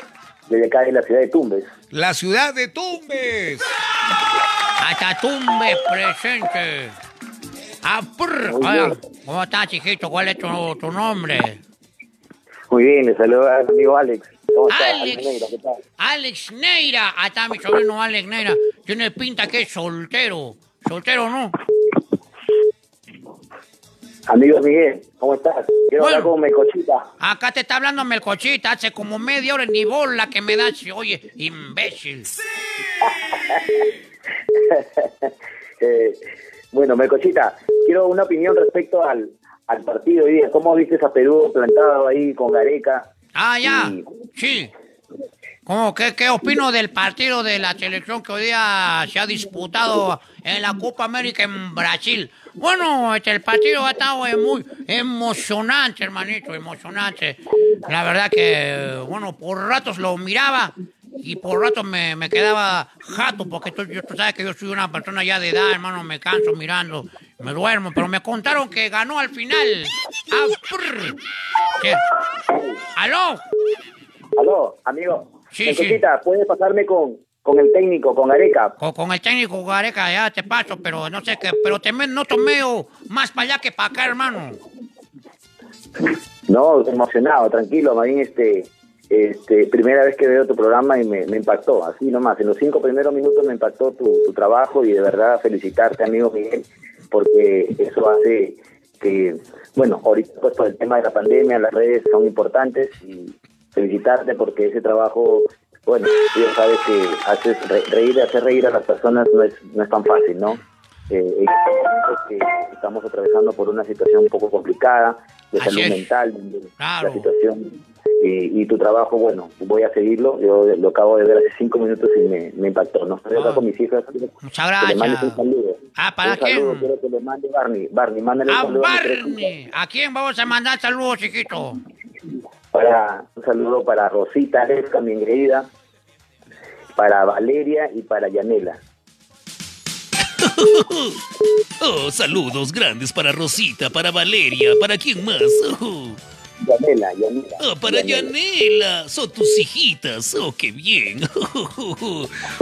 desde acá de la ciudad de Tumbes. ¡La ciudad de Tumbes! ¡Hasta Tumbes presente! Hola, ¿cómo estás, chiquito? ¿Cuál es tu nombre? Muy bien, le saludo a mi amigo Alex. Alex Neira, ahí está mi sobrino Alex Neira. Tiene pinta que es soltero, ¿no? Amigo Miguel, ¿cómo estás? Quiero hablar con Melcochita. Acá te está hablando Melcochita, hace como media hora ni bola que me das, oye, imbécil. Sí. Bueno, Melcochita, quiero una opinión respecto al partido hoy día. ¿Cómo viste a Perú plantado ahí con Gareca? Ah, ya, sí. ¿Cómo? ¿Qué opino del partido de la selección que hoy día se ha disputado en la Copa América en Brasil? Bueno, el partido ha estado muy emocionante, hermanito, emocionante. La verdad que, bueno, por ratos lo miraba y por ratos me quedaba jato, porque tú sabes que yo soy una persona ya de edad, hermano, me canso mirando, me duermo, pero me contaron que ganó al final. ¿Qué? ¿Aló, amigo? Sí, Melcochita, sí. ¿Puedes pasarme con el técnico, con Gareca? Con el técnico Gareca, ya te paso, pero no sé qué, pero te noto medio más para allá que para acá, hermano. No, emocionado, tranquilo, Marín, primera vez que veo tu programa y me impactó, así nomás, en los 5 primeros minutos me impactó tu trabajo y de verdad felicitarte, amigo Miguel, porque eso hace que, bueno, ahorita pues por el tema de la pandemia las redes son importantes y felicitarte porque ese trabajo, bueno, ya sabes que hacer reír a las personas no es tan fácil, ¿no? Estamos atravesando por una situación un poco complicada de salud mental, la situación y tu trabajo, bueno, voy a seguirlo. Yo lo acabo de ver hace 5 minutos y me impactó. Nos estoy acá con mis hijas. Muchas gracias. Que le mandes un saludo. Ah, ¿para un quién? Saludo, quiero que le mande Barney. Barney, mándale un saludo. Barney. ¿A quién vamos a mandar saludos, chiquito? Un saludo para Rosita, Lesca, mi querida, para Valeria y para Yanela. Oh, saludos grandes para Rosita, para Valeria, ¿para quién más? Yanela, Yanela. Ah, para Yanela. Son tus hijitas. Oh, qué bien.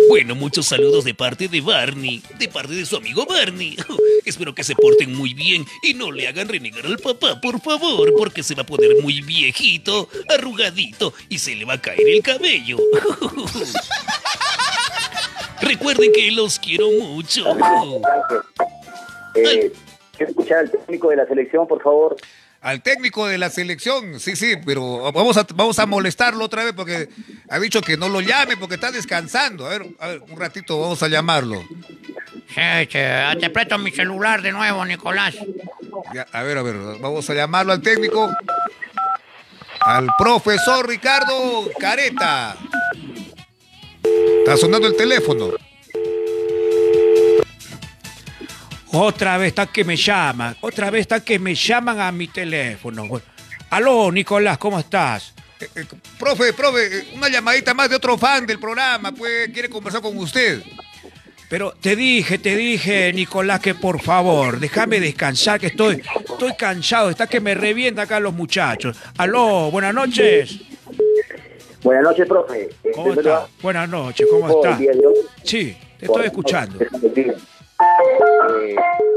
Bueno, muchos saludos de parte de Barney, de parte de su amigo Barney. Espero que se porten muy bien y no le hagan renegar al papá, por favor, porque se va a poner muy viejito, arrugadito y se le va a caer el cabello. Recuerden que los quiero mucho. Quiero escuchar al técnico de la selección, por favor. Al técnico de la selección, sí, pero vamos a molestarlo otra vez porque ha dicho que no lo llame porque está descansando. A ver, un ratito vamos a llamarlo. Sí, te presto mi celular de nuevo, Nicolás. Ya, a ver, vamos a llamarlo al técnico. Al profesor Ricardo Gareca. Está sonando el teléfono. Otra vez está que me llaman a mi teléfono. Aló, Nicolás, ¿cómo estás? Profe, una llamadita más de otro fan del programa, pues quiere conversar con usted. Pero te dije, Nicolás, que por favor, déjame descansar, que estoy cansado, está que me revienta acá los muchachos. Aló, buenas noches. Buenas noches, profe. ¿Cómo está? Buenas noches, ¿cómo está? Sí, te estoy escuchando.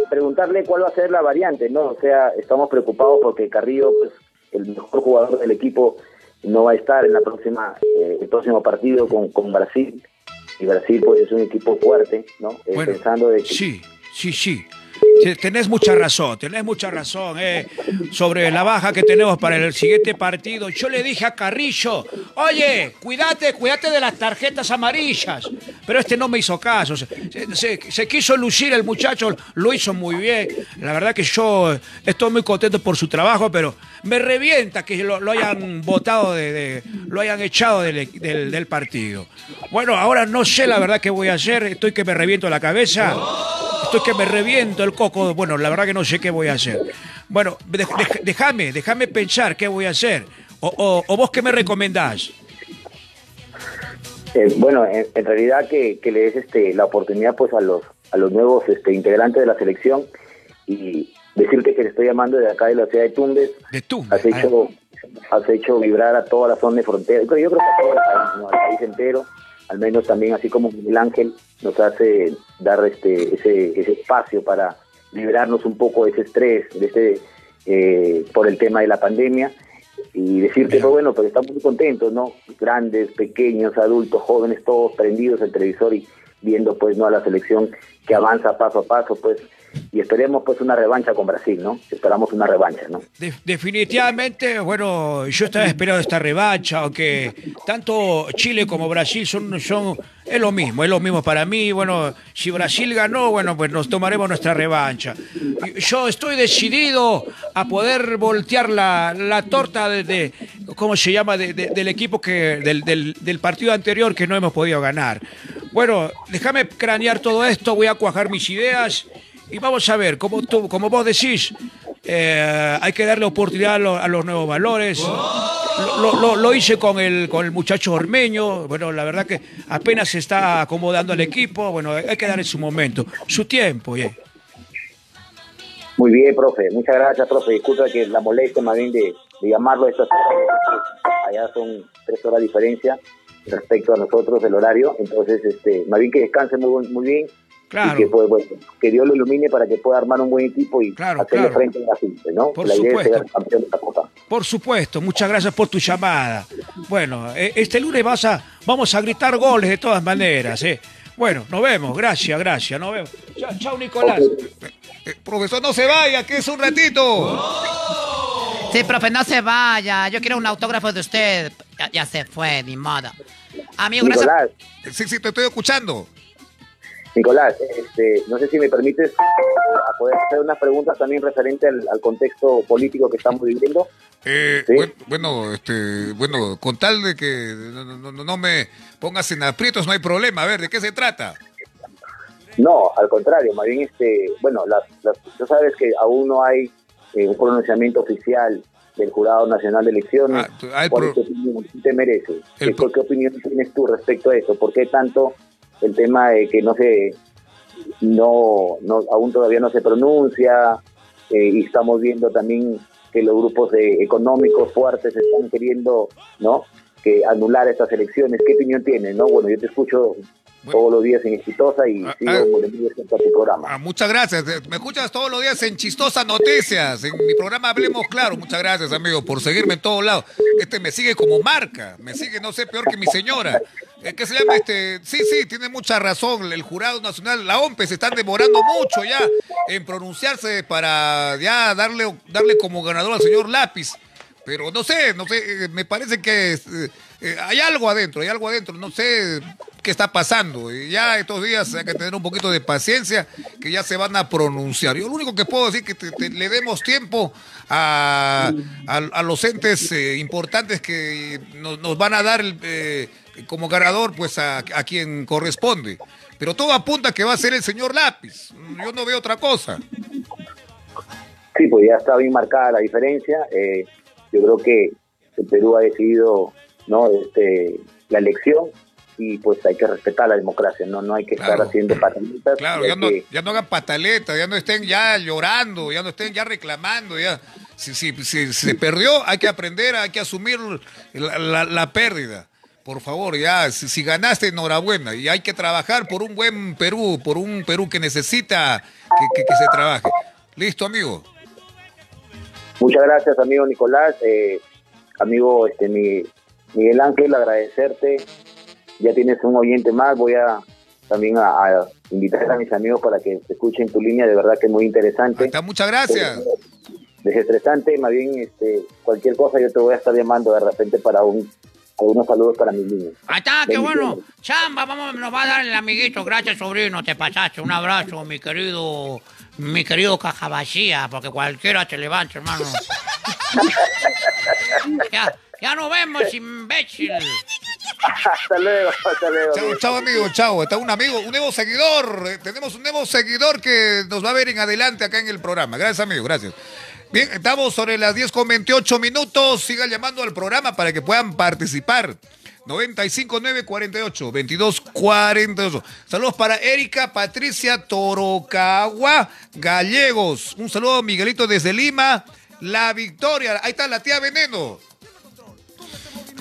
Preguntarle cuál va a ser la variante, ¿no? O sea, estamos preocupados porque Carrillo, pues, el mejor jugador del equipo, no va a estar en la próxima, el próximo partido con Brasil. Y Brasil, pues, es un equipo fuerte, ¿no? Bueno, pensando de que... Sí. Tenés mucha razón, sobre la baja que tenemos para el siguiente partido. Yo le dije a Carrillo, oye, cuídate de las tarjetas amarillas, pero no me hizo caso, se quiso lucir el muchacho, lo hizo muy bien. La verdad que yo estoy muy contento por su trabajo, pero me revienta que lo hayan votado, lo hayan echado del partido. Bueno, ahora no sé la verdad qué voy a hacer, estoy que me reviento la cabeza. Esto es que me reviento el coco. Bueno, la verdad que no sé qué voy a hacer. Bueno, déjame pensar qué voy a hacer. ¿O vos qué me recomendás? Bueno, en realidad que le des la oportunidad pues a los nuevos integrantes de la selección y decirte que te estoy llamando de acá de la ciudad de Tumbes. De Tumbes. Has hecho vibrar a toda la zona de frontera. Yo creo que a todo el país entero. Al menos también, así como Miguel Ángel nos hace dar ese espacio para liberarnos un poco de ese estrés, por el tema de la pandemia, y decirte, pues bueno, pero estamos muy contentos, ¿no? Grandes, pequeños, adultos, jóvenes, todos prendidos al televisor y viendo, pues, ¿no?, a la selección que avanza paso a paso, pues, y esperemos, pues, una revancha con Brasil, ¿no? Esperamos una revancha, ¿no? Definitivamente, bueno, yo estaba esperando esta revancha, aunque tanto Chile como Brasil es lo mismo para mí. Bueno, si Brasil ganó, bueno, pues nos tomaremos nuestra revancha. Yo estoy decidido a poder voltear la torta de ¿cómo se llama? Del equipo del partido anterior que no hemos podido ganar. Bueno, déjame cranear todo esto, voy a cuajar mis ideas. Y vamos a ver, como vos decís, hay que darle oportunidad a los nuevos valores. Lo hice con el muchacho ormeño. Bueno, la verdad que apenas se está acomodando al equipo. Bueno, hay que darle su momento, su tiempo. Muy bien, profe. Muchas gracias, profe. Disculpa que la molestia más bien de llamarlo. Allá son 3 horas de diferencia respecto a nosotros, el horario. Entonces, más bien que descanse muy bien. Claro. Que, pues, que Dios lo ilumine para que pueda armar un buen equipo y hacerle frente a la gente, ¿no? Por supuesto. Campeón de la Copa. Por supuesto, muchas gracias por tu llamada. Bueno, este lunes vamos a gritar goles de todas maneras, ¿eh? Bueno, nos vemos, gracias, nos vemos. Chao, Nicolás. Okay. Profesor, no se vaya, que es un ratito. Oh. Sí, profe, no se vaya, yo quiero un autógrafo de usted. Ya se fue, ni modo. Amigo, Nicolás. Gracias. Sí, te estoy escuchando. Nicolás, no sé si me permites a poder hacer unas preguntas también referente al contexto político que estamos viviendo. ¿Sí? Bueno, con tal de que no me pongas en aprietos, no hay problema. A ver, ¿de qué se trata? No, al contrario, más bien, tú sabes que aún no hay un pronunciamiento oficial del Jurado Nacional de Elecciones. ¿Qué opinión te mereces? ¿Qué opinión tienes tú respecto a eso? ¿Por qué tanto el tema de que no aún todavía no se pronuncia? Y estamos viendo también que los grupos económicos fuertes están queriendo, ¿no?, que anular estas elecciones. ¿Qué opinión tienes? ¿No? Bueno, yo te escucho todos los días en Exitosa y sigo por el día en tu programa. Muchas gracias. Me escuchas todos los días en Chistosas Noticias, en mi programa Hablemos Claro. Muchas gracias, amigo, por seguirme en todos lados. Me sigue como marca, me sigue, no sé, peor que mi señora. ¿Qué se llama Sí, tiene mucha razón. El Jurado Nacional, la OMPE, se están demorando mucho ya en pronunciarse para ya darle como ganador al señor Lápiz. Pero no sé, me parece que hay algo adentro, no sé qué está pasando. Y ya estos días hay que tener un poquito de paciencia, que ya se van a pronunciar. Yo lo único que puedo decir es que le demos tiempo a los entes importantes que nos van a dar como ganador, pues a quien corresponde. Pero todo apunta que va a ser el señor Lápiz. Yo no veo otra cosa. Sí, pues ya está bien marcada la diferencia. Yo creo que el Perú ha decidido, ¿no?, la elección, y pues hay que respetar la democracia, no hay que estar haciendo pataletas. Claro, ya no hagan pataletas, ya no estén ya llorando, ya no estén ya reclamando, ya si se perdió hay que aprender, hay que asumir la pérdida. Por favor, ya, si ganaste, enhorabuena, y hay que trabajar por un buen Perú, por un Perú que necesita que se trabaje. Listo, amigo. Muchas gracias, amigo Nicolás. Amigo Miguel Ángel, agradecerte. Ya tienes un oyente más. Voy también a invitar a mis amigos para que escuchen tu línea. De verdad que es muy interesante. Está, muchas gracias. Desestresante. Más bien, cualquier cosa yo te voy a estar llamando de repente para algunos saludos para mis niños. Ah, está, qué bueno. Chamba, nos va a dar el amiguito. Gracias, sobrino, te pasaste. Un abrazo, mi querido caja vacía, porque cualquiera te levanta, hermano. Ya nos vemos, imbécil. Hasta luego. Chao, amigo, chao. Está un nuevo seguidor. Tenemos un nuevo seguidor que nos va a ver en adelante acá en el programa. Gracias, amigo, gracias. Bien, estamos sobre las 10:28. Sigan llamando al programa para que puedan participar. 95948-2248. Saludos para Erika Patricia Torocagua Gallegos. Un saludo, Miguelito, desde Lima. La Victoria. Ahí está la tía Veneno.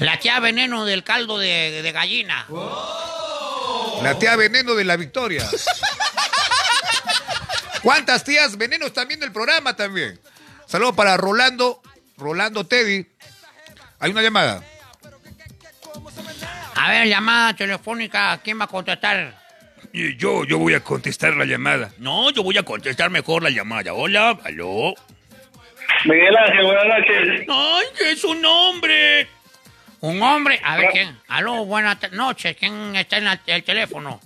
La tía Veneno del caldo de gallina. Oh. La tía Veneno de la Victoria. ¿Cuántas tías Veneno están viendo el programa también? Saludos para Rolando Teddy. Hay una llamada. A ver, llamada telefónica, ¿quién va a contestar? Yo voy a contestar la llamada. No, yo voy a contestar mejor la llamada. Hola, aló. Miguel Ángel, buenas noches. ¡Ay, que es un hombre! ¿Un hombre? A ver, ¿quién? Aló, buenas noches. ¿Quién está en el teléfono?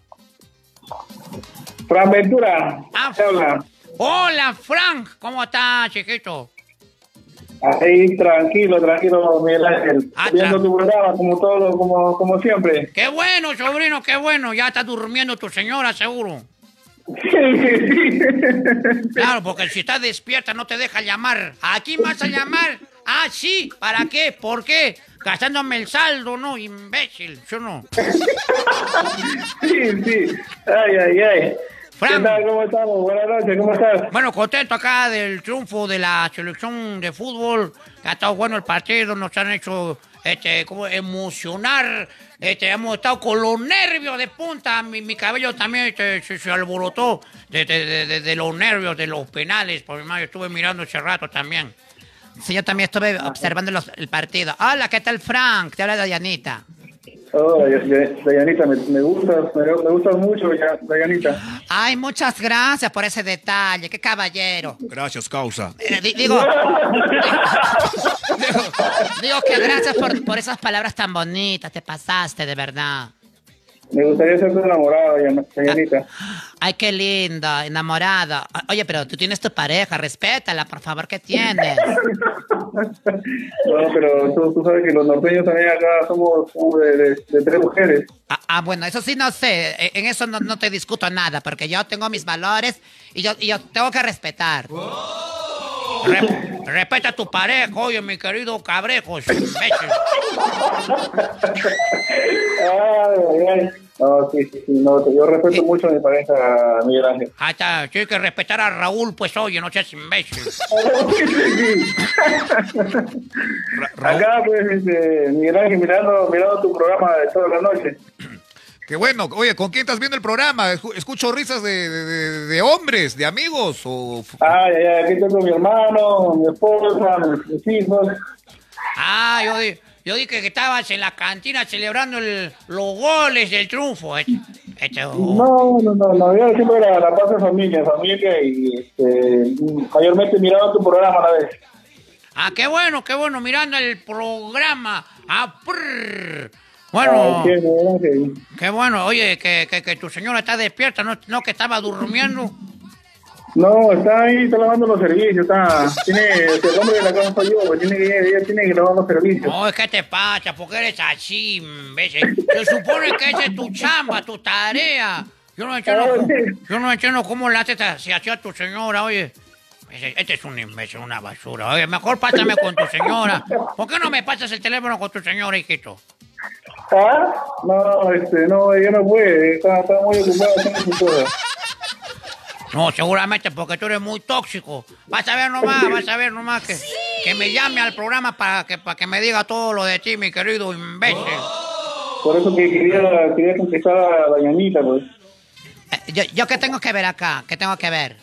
Fran Ventura. Hola, Frank. ¿Cómo estás, chiquito? Ahí, tranquilo, Miguel Ángel. Viendo tu programa como siempre. Qué bueno, sobrino, qué bueno. Ya está durmiendo tu señora, seguro. Sí. Claro, porque si estás despierta no te deja llamar. ¿Aquí vas a llamar? Ah, sí. ¿Para qué? ¿Por qué? Gastándome el saldo, ¿no? Imbécil, yo no. Sí. Ay. Frank, ¿qué tal? ¿Cómo estamos? Buenas noches, ¿cómo estás? Bueno, contento acá del triunfo de la selección de fútbol. Ha estado bueno el partido, nos han hecho emocionar. Hemos estado con los nervios de punta. Mi cabello también se alborotó de los nervios, de los penales. Por mi madre, estuve mirando ese rato también. Sí, yo también estuve observando el partido. Hola, ¿qué tal, Frank? Te habla Dayanita. Oh, Dayanita, me gusta mucho, Dayanita. Ay, muchas gracias por ese detalle, qué caballero. Gracias, causa. Digo que gracias por esas palabras tan bonitas, te pasaste, de verdad. Me gustaría ser tu enamorado, Dayanita. Ay, qué linda, enamorada. Oye, pero tú tienes tu pareja, respétala, por favor, ¿qué tienes? No, pero tú sabes que los norteños también acá somos de tres mujeres. Ah, bueno, eso sí no sé, en eso no te discuto nada, porque yo tengo mis valores y yo tengo que respetar. ¡Oh! Respeta a tu pareja, oye, mi querido Cabrejo. No, sí, no, yo respeto mucho a mi pareja, Miguel Ángel. Hasta sí que respetar a Raúl, pues oye, no seas imbécil. Acá, pues, Miguel Ángel, mirando tu programa de toda la noche. Qué bueno. Oye, ¿con quién estás viendo el programa? Escucho risas de hombres, de amigos. O... Ah, ya, aquí tengo a mi hermano, mi esposa, mis hijos. Ah, yo dije que estabas en la cantina celebrando los goles del triunfo. No, yo siempre la paso en familia y mayormente miraba tu programa a la vez. Ah, qué bueno, mirando el programa. Ah, prrr. Bueno, qué bueno. Oye, que tu señora está despierta, no que estaba durmiendo. No, está ahí, está lavando los servicios, el hombre de la casa soy yo, pues ella tiene que lavar los servicios. No, es que te pasa, porque eres así, ¿ves? Se supone que esa es tu chamba, tu tarea. Yo no entiendo cómo la haces hacia tu señora, oye. Este es un imbécil, una basura. Oye, mejor pásame con tu señora. ¿Por qué no me pasas el teléfono con tu señora, hijito? ¿Ah? No, ella no puede, está muy ocupada con su cosa. No, seguramente porque tú eres muy tóxico. Vas a ver nomás que, sí. Que me llame al programa para que me diga todo lo de ti, mi querido imbécil. Por eso que quería contestar a Dayanita, pues. ¿Yo qué tengo que ver acá? ¿Qué tengo que ver?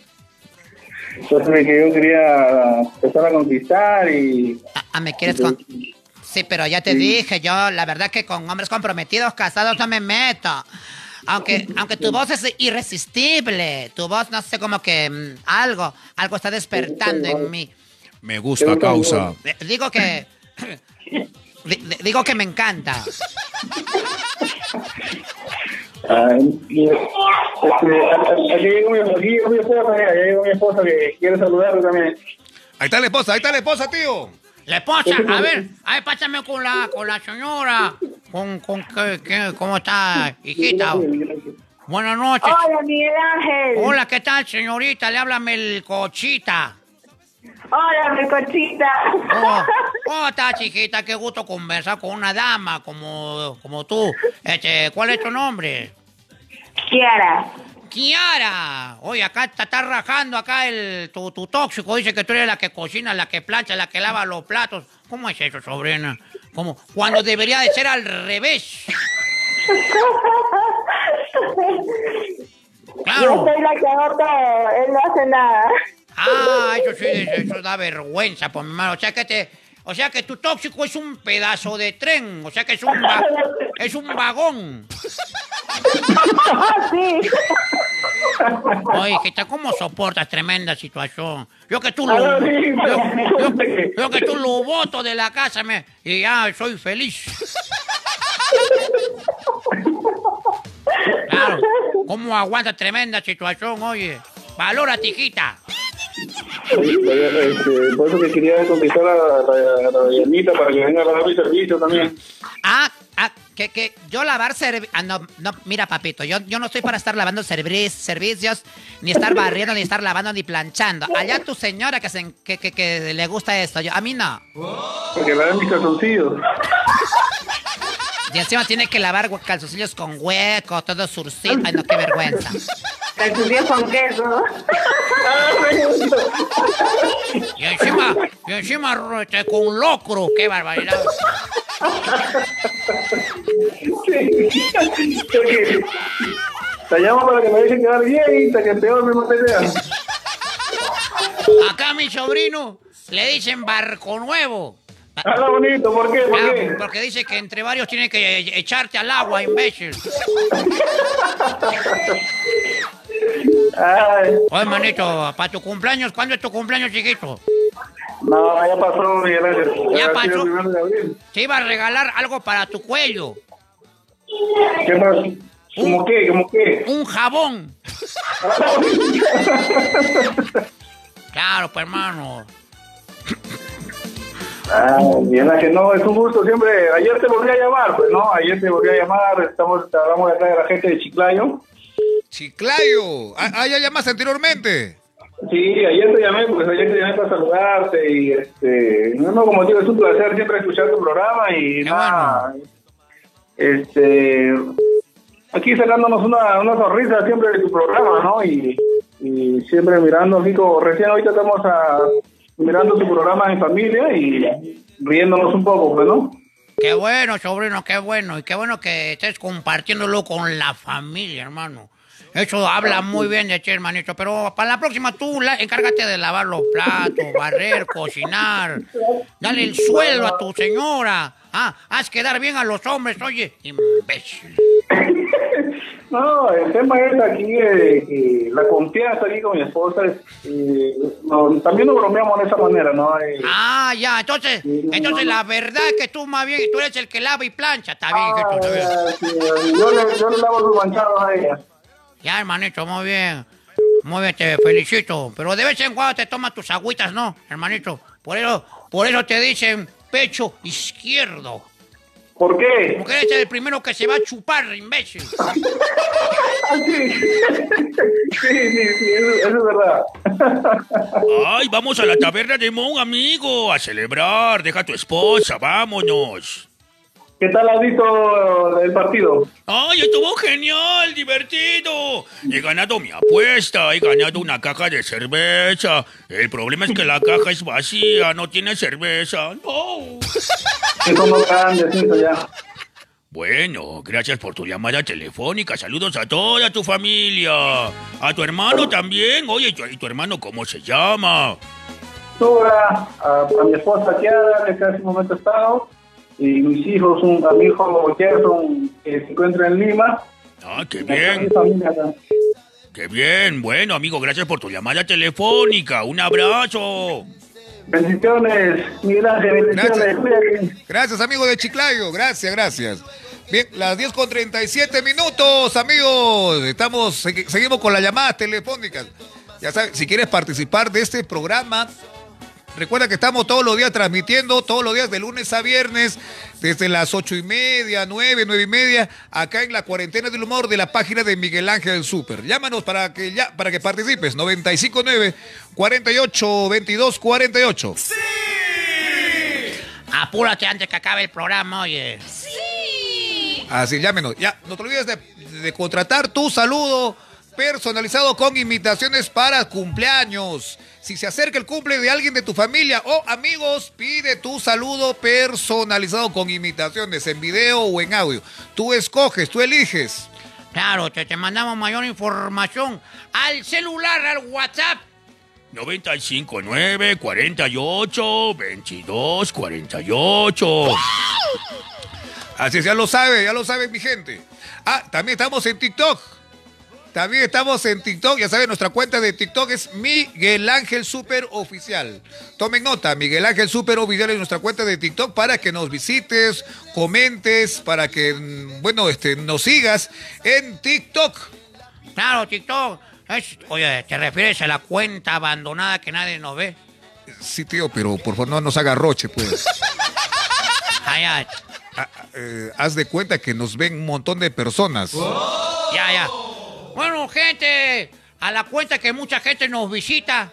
Entonces que yo quería empezar a conquistar y... Ah, ¿me quieres conquistar? Sí, pero ya te dije, yo la verdad que con hombres comprometidos, casados, no me meto. Aunque tu voz es irresistible, tu voz, no sé, como que algo está despertando en mí. Me gusta causa. Digo que me encanta. Aquí llegó mi esposa que quiere saludarlo también. Ahí está la esposa, tío. La esposa, a ver, ahí pásame con la señora, ¿cómo está, hijita? Buenas noches. Hola, Miguel Ángel. Hola, ¿qué tal, señorita? Le habla Melcochita. Hola, Melcochita. ¿Cómo estás, chiquita? Qué gusto conversar con una dama como tú. ¿Cuál es tu nombre? Kiara, oye, acá está rajando acá tu tóxico, dice que tú eres la que cocina, la que plancha, la que lava los platos. ¿Cómo es eso, sobrina? ¿Cómo? Cuando debería de ser al revés. Claro. Yo soy la que hago todo, él no hace nada. Ah, eso sí, eso da vergüenza, pues mi hermano. O sea que tu tóxico es un pedazo de tren, o sea que es un vagón. Sí. Oye, que ¿cómo soportas tremenda situación? Yo que tú lo voto de la casa y ya soy feliz. Claro, ¿cómo aguanta tremenda situación, oye? Valora, tijita. Por eso que quería conquistar a la Dayanita para que venga a lavar mi servicio también. Ah, que yo lavar servicios... Ah, no, mira, papito, yo no estoy para estar lavando servicios, ni estar barriendo, ni estar lavando, ni planchando. Allá tu señora que le gusta esto, a mí no. Porque lavan mis calzoncillos. Y encima tiene que lavar calzoncillos con hueco, todo surcido. Ay, no, qué vergüenza. Calzoncillos con queso. Y encima con locro, qué barbaridad. Te llamo para que me dejen quedar bien, que peor me maten. Acá mi sobrino le dicen barco nuevo. Habla bonito, ¿por qué? ¿Por qué? Porque dice que entre varios tiene que echarte al agua, imbécil. Ay. Oye, manito, para tu cumpleaños, ¿cuándo es tu cumpleaños, chiquito? No, ya pasó, Miguel Ángel. ¿Ya pasó? Te iba a regalar algo para tu cuello. ¿Qué pasa? ¿Cómo qué? ¿Cómo qué? Un jabón. Claro, pues, hermano. Ah, bien, que no, es un gusto siempre. Ayer te volví a llamar, pues, ¿no? Ayer te volví a llamar, hablamos de acá de la gente de Chiclayo. ¡Chiclayo! Ah, ya llamaste anteriormente. Sí, ayer te llamé, pues ayer te llamé para saludarte y no, como digo, es un placer siempre escuchar tu programa y nada, bueno. Aquí sacándonos una sonrisa siempre de tu programa, ¿no? Y siempre mirando, Nico, recién ahorita estamos mirando tu programa en familia y riéndonos un poco, pues, ¿no? Qué bueno, sobrino, qué bueno, y qué bueno que estés compartiéndolo con la familia, hermano. Eso habla muy bien de ti, hermanito. Pero para la próxima tú encárgate de lavar los platos, barrer, cocinar, dale el sueldo a tu señora. Ah, haz quedar bien a los hombres, oye, imbécil. No, el tema es aquí, la confianza aquí con mi esposa, no, también nos bromeamos de esa manera, ¿no? Ya, entonces no, la verdad es que tú más bien, tú eres el que lava y plancha, está bien. Sí, yo le lavo los manchados a ella. Ya, hermanito, muy bien. Muy bien, te felicito. Pero de vez en cuando te tomas tus agüitas, ¿no, hermanito? Por eso te dicen pecho izquierdo. ¿Por qué? Porque eres el primero que se va a chupar, imbécil. Sí, eso es verdad. Ay, vamos a la taberna de Mon, amigo, a celebrar. Deja a tu esposa, vámonos. ¿Qué tal has visto el partido? ¡Ay, estuvo genial, divertido! He ganado mi apuesta, he ganado una caja de cerveza. El problema es que la caja es vacía, no tiene cerveza. ¡No! Eso no cambia, siento ya. Bueno, gracias por tu llamada telefónica. Saludos a toda tu familia. A tu hermano también. Oye, ¿y tu hermano cómo se llama? A mi esposa Kiara, que hace un momento ha estado. Y mis hijos, a mi hijo Gerson, que se encuentra en Lima. Ah, qué bien. Qué bien. Bueno, amigo, gracias por tu llamada telefónica. Un abrazo. Bendiciones, Miguel Ángel, bendiciones. Gracias, amigo de Chiclayo. Gracias. Bien, las 10:37, amigos. Seguimos con las llamadas telefónicas. Ya sabes, si quieres participar de este programa... Recuerda que estamos todos los días transmitiendo, todos los días de lunes a viernes, desde las 8:30, 9:30, acá en La Cuarentena del Humor de la página de Miguel Ángel Súper. Llámanos para que participes, 959-482248. ¡Sí! Apúrate antes que acabe el programa, oye. ¡Sí! Así, llámenos. Ya, no te olvides de contratar tu saludo personalizado con invitaciones para cumpleaños. Si se acerca el cumple de alguien de tu familia o amigos, pide tu saludo personalizado con invitaciones en video o en audio. Tú escoges, tú eliges. Claro, te mandamos mayor información al celular, al WhatsApp. 959-48-2248. ¡Wow! Así es, ya lo sabe mi gente. También estamos en TikTok. También estamos en TikTok, ya saben, nuestra cuenta de TikTok es Miguel Ángel Súper Oficial. Tomen nota, Miguel Ángel Súper Oficial es nuestra cuenta de TikTok para que nos visites, comentes, para que, bueno, nos sigas en TikTok. Claro, TikTok. Oye, ¿te refieres a la cuenta abandonada que nadie nos ve? Sí, tío, pero por favor no nos haga roche, pues. Ay. Haz de cuenta que nos ven un montón de personas. Oh. Ya. Bueno, gente, a la cuenta que mucha gente nos visita,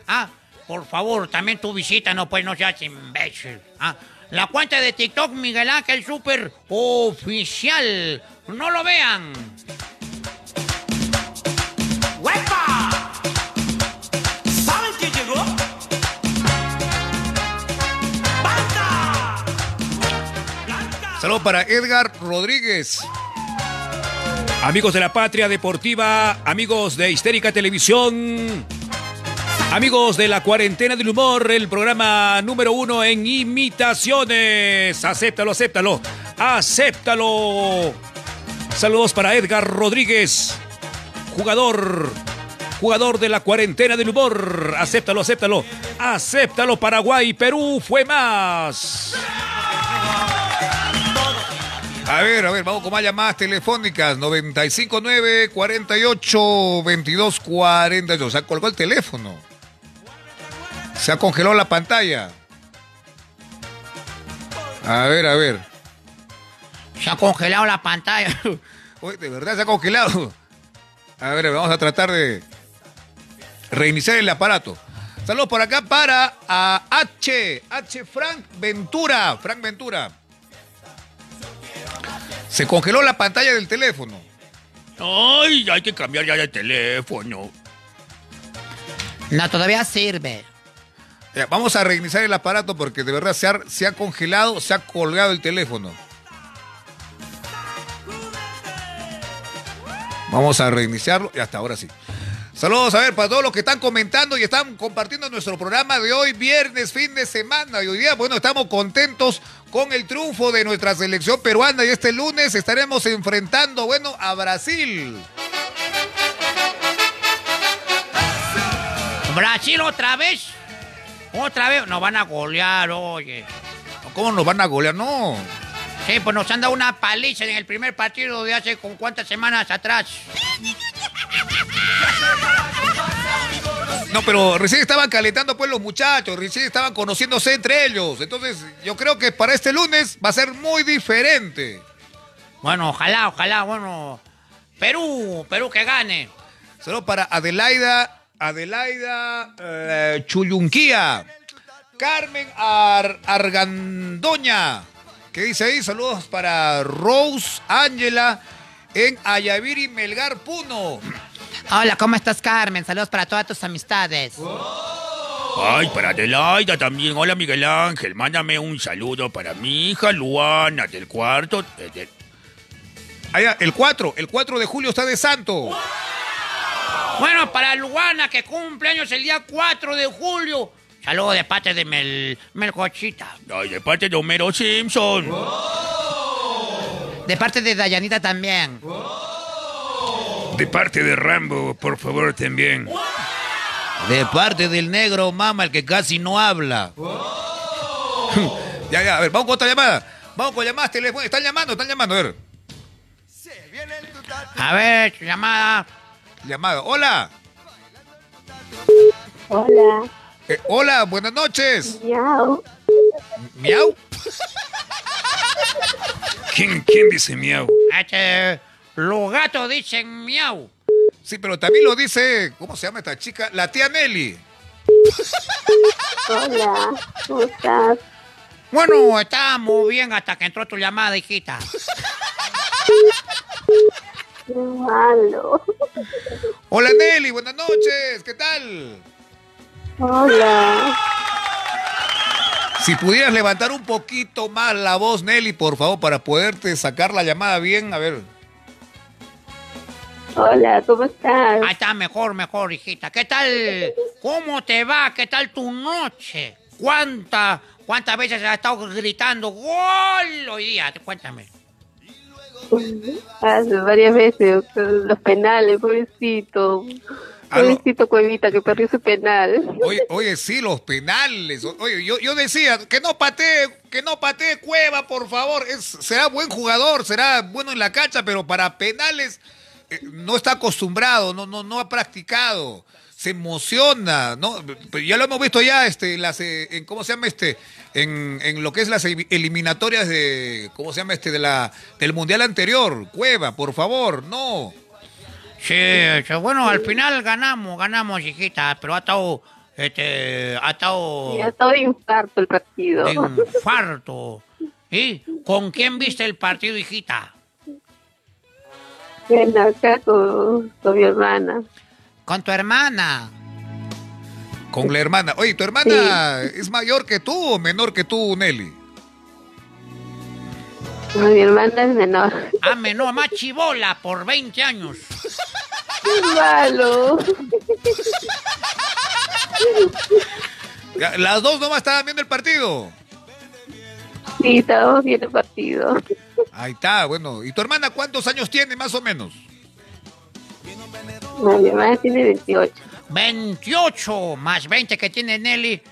por favor, también tú visítanos, pues no seas imbécil. La cuenta de TikTok Miguel Ángel Súper Oficial. No lo vean. ¡Huepa! ¿Saben quién llegó? ¡Banda! Saludos para Edgar Rodríguez. Amigos de la Patria Deportiva, amigos de Histérica Televisión, amigos de La Cuarentena del Humor, el programa número 1 en imitaciones. Acéptalo. Saludos para Edgar Rodríguez, jugador de La Cuarentena del Humor. Acéptalo. Paraguay, Perú, fue más. A ver, vamos con más llamadas telefónicas. 959-48-22-48. Se ha colgado el teléfono. Se ha congelado la pantalla. A ver. Se ha congelado la pantalla. Oye, de verdad se ha congelado. A ver, vamos a tratar de reiniciar el aparato. Saludos por acá para H. Frank Ventura. Frank Ventura. Se congeló la pantalla del teléfono. Ay, hay que cambiar ya de teléfono. No, todavía sirve. Ya, vamos a reiniciar el aparato porque de verdad se ha congelado, se ha colgado el teléfono. Vamos a reiniciarlo y hasta ahora sí. Saludos, a ver, para todos los que están comentando y están compartiendo nuestro programa de hoy, viernes, fin de semana. Y hoy día, bueno, estamos contentos con el triunfo de nuestra selección peruana. Y este lunes estaremos enfrentando, bueno, a Brasil. ¿Brasil otra vez? ¿Otra vez? Nos van a golear, oye. ¿Cómo nos van a golear? No. Sí, pues nos han dado una paliza en el primer partido de hace con cuántas semanas atrás. No, pero recién estaban calentando pues los muchachos, recién estaban conociéndose entre ellos. Entonces, yo creo que para este lunes va a ser muy diferente. Bueno, ojalá, bueno. Perú que gane. Solo para Adelaida Chuyunquía. Carmen Argandoña. ¿Qué dice ahí? Saludos para Rose Ángela en Ayaviri Melgar, Puno. Hola, ¿cómo estás, Carmen? Saludos para todas tus amistades. Oh. Ay, para Adelaida también. Hola, Miguel Ángel. Mándame un saludo para mi hija Luana del cuarto. Allá, el 4 de julio está de santo. Wow. Bueno, para Luana, que cumple años el día 4 de julio. Saludos de parte de Melcochita. Ay, de parte de Homero Simpson. Wow. De parte de Dayanita también. Wow. De parte de Rambo, por favor, también. ¡Wow! De parte del negro, mama, el que casi no habla. ¡Wow! Ya, a ver, vamos con otra llamada. Vamos con llamadas telefónicas. Están llamando, a ver. A ver, llamada. Hola. Hola, buenas noches. Miau. ¿Quién dice miau? Los gatos dicen miau. Sí, pero también lo dice, ¿cómo se llama esta chica? La tía Nelly. Hola, ¿cómo estás? Bueno, está muy bien hasta que entró tu llamada, hijita. Qué malo. Hola, Nelly, buenas noches, ¿qué tal? Hola. Si pudieras levantar un poquito más la voz, Nelly, por favor, para poderte sacar la llamada bien, a ver. Hola, ¿cómo estás? Ah, está mejor, hijita. ¿Qué tal? ¿Cómo te va? ¿Qué tal tu noche? ¿Cuántas veces has estado gritando gol hoy día? Cuéntame. Hace varias veces, los penales, pobrecito. Pobrecito Cuevita, que perdió su penal. Oye, sí, los penales. Oye, yo decía, que no patee Cueva, por favor. Será buen jugador, será bueno en la cancha, pero para penales... No está acostumbrado, no ha practicado, se emociona, ¿no? Ya lo hemos visto ya, en lo que es las eliminatorias de, del mundial anterior. Cueva, por favor, no. Sí, bueno, al final ganamos, hijita, pero ha estado de infarto el partido. Infarto. ¿Sí? ¿Con quién viste el partido, hijita? Ven acá con mi hermana. ¿Con tu hermana? Con la hermana. Oye, ¿tu hermana es mayor que tú o menor que tú, Nelly? No, mi hermana es menor. Ah, menor, más chibola, por 20 años. ¡Qué malo! ¿Las dos nomás estaban viendo el partido? Sí, estábamos viendo el partido. Ahí está, bueno. ¿Y tu hermana cuántos años tiene, más o menos? No, mi hermana tiene 28. 28 más 20 que tiene Nelly,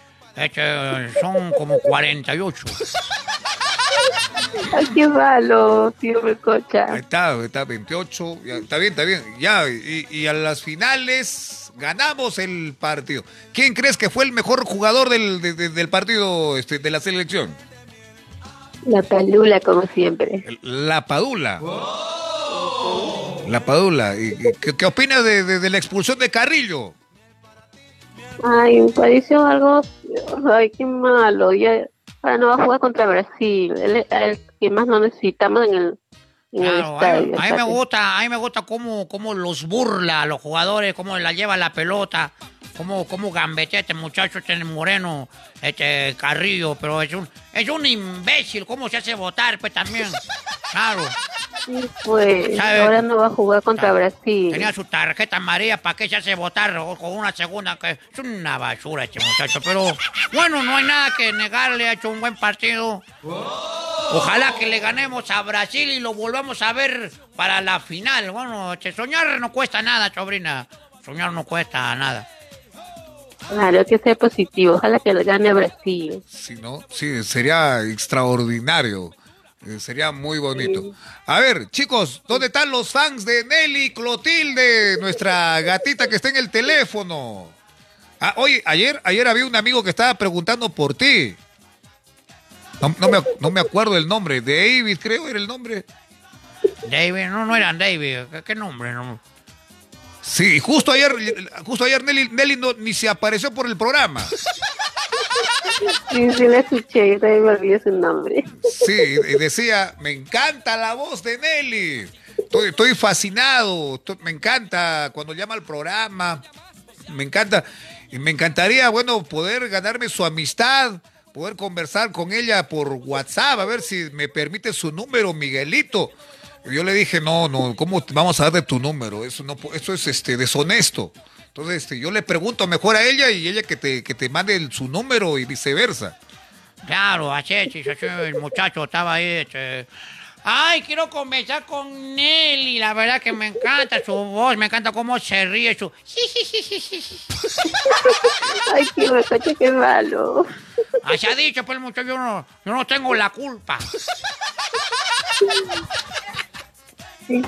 son como 48. Ay, qué malo, tío Melcocha. Ahí está, está 28. Ya, está bien, está bien. Ya, y a las finales ganamos el partido. ¿Quién crees que fue el mejor jugador del partido, de la selección? Lapadula, como siempre. Lapadula. ¡Oh! Lapadula. ¿Qué opinas de la expulsión de Carrillo? Ay, me pareció algo... Ay, qué malo. Ya... Ahora no va a jugar contra Brasil, el que más no necesitamos en el estadio. A mí me gusta cómo los burla a los jugadores, cómo la lleva la pelota, cómo gambetea este muchacho, este moreno, este Carrillo, pero es un imbécil, cómo se hace votar, pues también, claro. Sí, pues, ¿sabe? Ahora no va a jugar contra Brasil. Tenía su tarjeta amarilla, ¿para qué se hace votar con una segunda? Que es una basura este muchacho, pero bueno, no hay nada que negarle, ha hecho un buen partido. Ojalá que le ganemos a Brasil y lo volvamos a ver para la final. Bueno, soñar no cuesta nada, sobrina, soñar no cuesta nada. Claro, que sea positivo, ojalá que le gane a Brasil. Sí, ¿no? Sí, sería extraordinario. Sería muy bonito. A ver, chicos, ¿dónde están los fans de Nelly Clotilde, nuestra gatita que está en el teléfono? Ah, oye, ayer había un amigo que estaba preguntando por ti. No me acuerdo el nombre. David, creo, era el nombre. David, no era David. ¿Qué nombre? No. Sí, justo ayer Nelly no, ni se apareció por el programa. Sí, la escuché, también me olvidé su nombre. Sí, decía, me encanta la voz de Nelly. Estoy fascinado, me encanta cuando llama al programa. Me encanta, y me encantaría, bueno, poder ganarme su amistad, poder conversar con ella por WhatsApp, a ver si me permite su número, Miguelito. Yo le dije, no, ¿cómo vamos a darle tu número? Eso no, eso es deshonesto. Entonces, yo le pregunto mejor a ella y ella que te mande su número y viceversa. Claro, así es, el muchacho estaba ahí. Ay, quiero conversar con Nelly, la verdad que me encanta su voz, me encanta cómo se ríe su... Ay, tío, qué malo. Así ha dicho, pues, el muchacho, yo no tengo la culpa.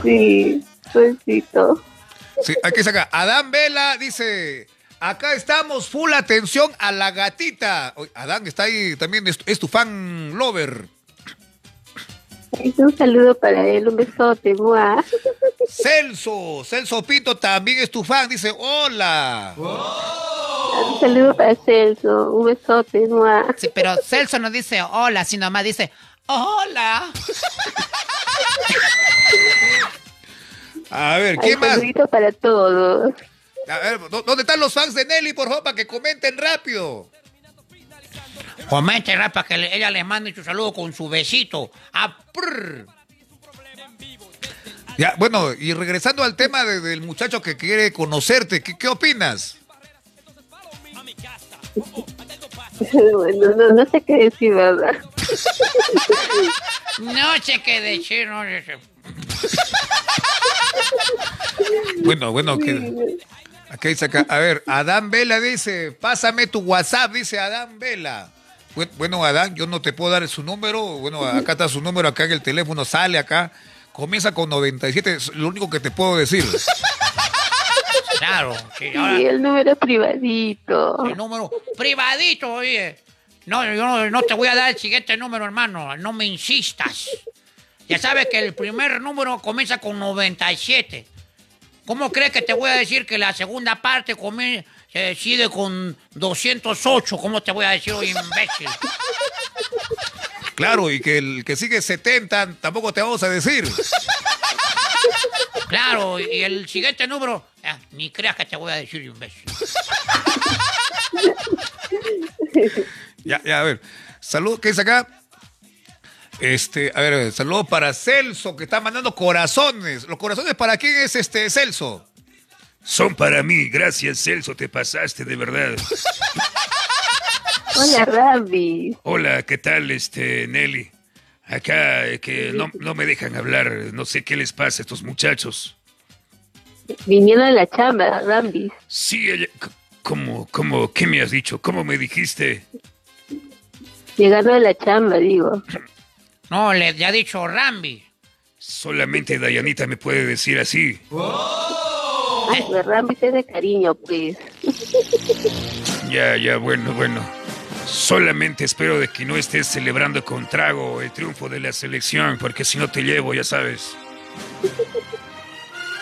Sí, suelcito. Sí, aquí saca. Adán Vela dice, acá estamos full atención a la gatita. Adán está ahí también, es tu fan lover. Un saludo para él, un besote. Mua. Celso Pinto también es tu fan, dice, hola. Oh. Un saludo para Celso, un besote. Mua. Sí, pero Celso no dice hola, sino más dice, hola. A ver, ¿qué más? Un saludo para todos. A ver, ¿dónde están los fans de Nelly, por favor, para que comenten rápido? Comenten rápido para que ella les mande su saludo con su besito. Ya, bueno, y regresando al tema del muchacho que quiere conocerte, ¿qué opinas? Bueno, no sé qué decir, ¿verdad? No sé qué decir. Bueno, okay, saca. A ver, Adán Vela dice, pásame tu WhatsApp, dice Adán Vela. Bueno, Adán, yo no te puedo dar su número. Bueno, acá está su número, acá en el teléfono sale acá. Comienza con 97, es lo único que te puedo decir. Claro. Sí, el número privadito. El número privadito, oye. No, yo no te voy a dar el siguiente número, hermano. No me insistas. Ya sabes que el primer número comienza con 97. ¿Cómo crees que te voy a decir que la segunda parte se decide con 208? ¿Cómo te voy a decir, imbécil? Claro, y que el que sigue 70 tampoco te vamos a decir. Claro, y el siguiente número, ni creas que te voy a decir, imbécil. Ya, a ver. Salud, ¿qué dice acá? A ver, saludos para Celso, que está mandando corazones. ¿Los corazones para quién es Celso? Son para mí, gracias, Celso, te pasaste, de verdad. Hola, Rambi. Hola, ¿qué tal, Nelly? Acá, que no me dejan hablar, no sé qué les pasa a estos muchachos. Vinieron a la chamba, Rambi. Sí, ¿cómo? ¿Qué me has dicho? ¿Cómo me dijiste? Llegaron a la chamba, digo. No, le ha dicho Rambi. Solamente Dayanita me puede decir así. ¡Oh! Pues Rambi te de cariño, pues. Ya, bueno. Solamente espero de que no estés celebrando con trago el triunfo de la selección, porque si no te llevo, ya sabes.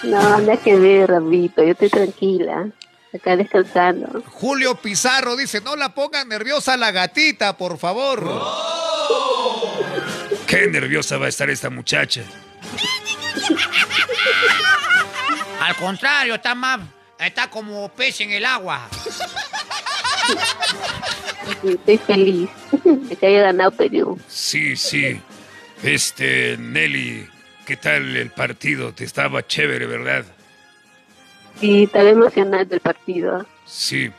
No, anda que ver, Rambito, yo estoy tranquila. Acá descansando. Julio Pizarro dice, no la pongan nerviosa a la gatita, por favor. ¡Oh! Qué nerviosa va a estar esta muchacha. Al contrario, está como pez en el agua. Estoy feliz de que haya ganado Perú. Sí. Nelly, ¿qué tal el partido? Te estaba chévere, ¿verdad? Sí, estaba emocionante el partido. Sí.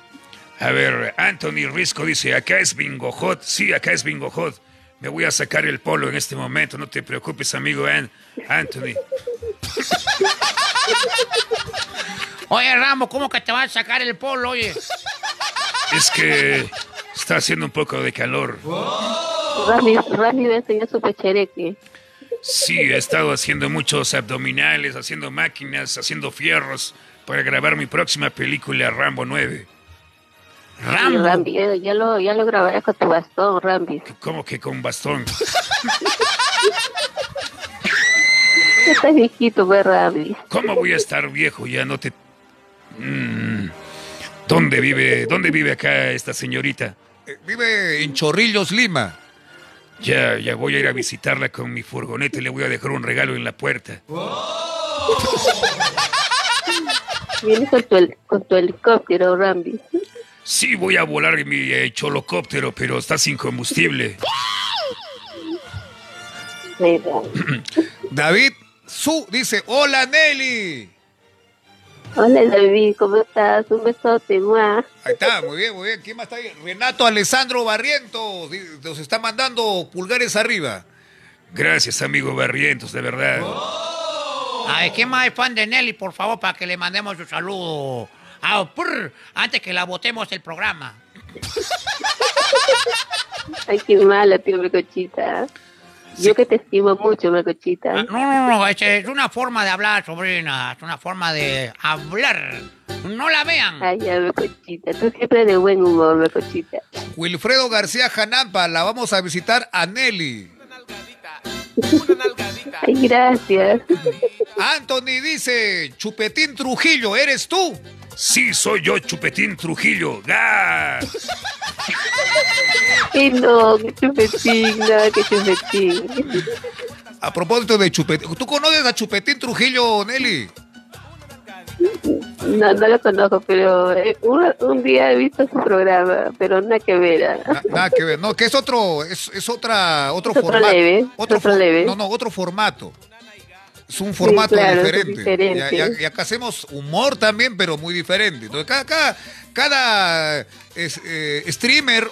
A ver, Anthony Risco dice, acá es Bingo Hot. Sí, acá es Bingo Hot. Me voy a sacar el polo en este momento. No te preocupes, amigo Anthony. Oye, Rambo, ¿cómo que te vas a sacar el polo, oye? Es que está haciendo un poco de calor. ¡Oh! Rami va a enseñar su pechereque. Sí, he estado haciendo muchos abdominales, haciendo máquinas, haciendo fierros para grabar mi próxima película, Rambo 9. Rambo. Sí, Rambi, ya lo grabaré con tu bastón, Rambi. ¿Cómo que con bastón? Estás viejito, pues, Rambi. ¿Cómo voy a estar viejo? Ya no te... ¿Dónde vive acá esta señorita? Vive en Chorrillos, Lima. Ya voy a ir a visitarla con mi furgoneta y le voy a dejar un regalo en la puerta. ¡Oh! Vienes con tu helicóptero, Rambi. Sí, voy a volar en mi cholocóptero, pero está sin combustible. David Su dice, hola Nelly. Hola David, ¿cómo estás? Un besote, muah. Ahí está, muy bien. ¿Quién más está ahí? Renato Alessandro Barrientos nos está mandando pulgares arriba. Gracias, amigo Barrientos, de verdad. ¡Oh! Ay, ¿quién más es fan de Nelly, por favor, para que le mandemos un saludo? Antes que la botemos el programa. Ay, qué mala, tío Melcochita. Sí. Yo que te estimo mucho, Melcochita. No, es una forma de hablar, sobrina. Es una forma de hablar. No la vean. Ay, ya, Melcochita. Tú siempre de buen humor, Melcochita. Wilfredo García Janampa, la vamos a visitar a Nelly. Una nalgadita. Ay, gracias. Anthony dice, Chupetín Trujillo, ¿eres tú? Sí, soy yo, Chupetín Trujillo. ¡Gas! Y no, que Chupetín, nada que Chupetín. A propósito de Chupetín, ¿tú conoces a Chupetín Trujillo, Nelly? No lo conozco, pero un día he visto su programa, pero nada que ver. Nada que ver, no, que es otro, es otro formato. Otro leve. No, otro formato. Es un formato, sí, claro, diferente. Y acá hacemos humor también, pero muy diferente. Entonces, cada streamer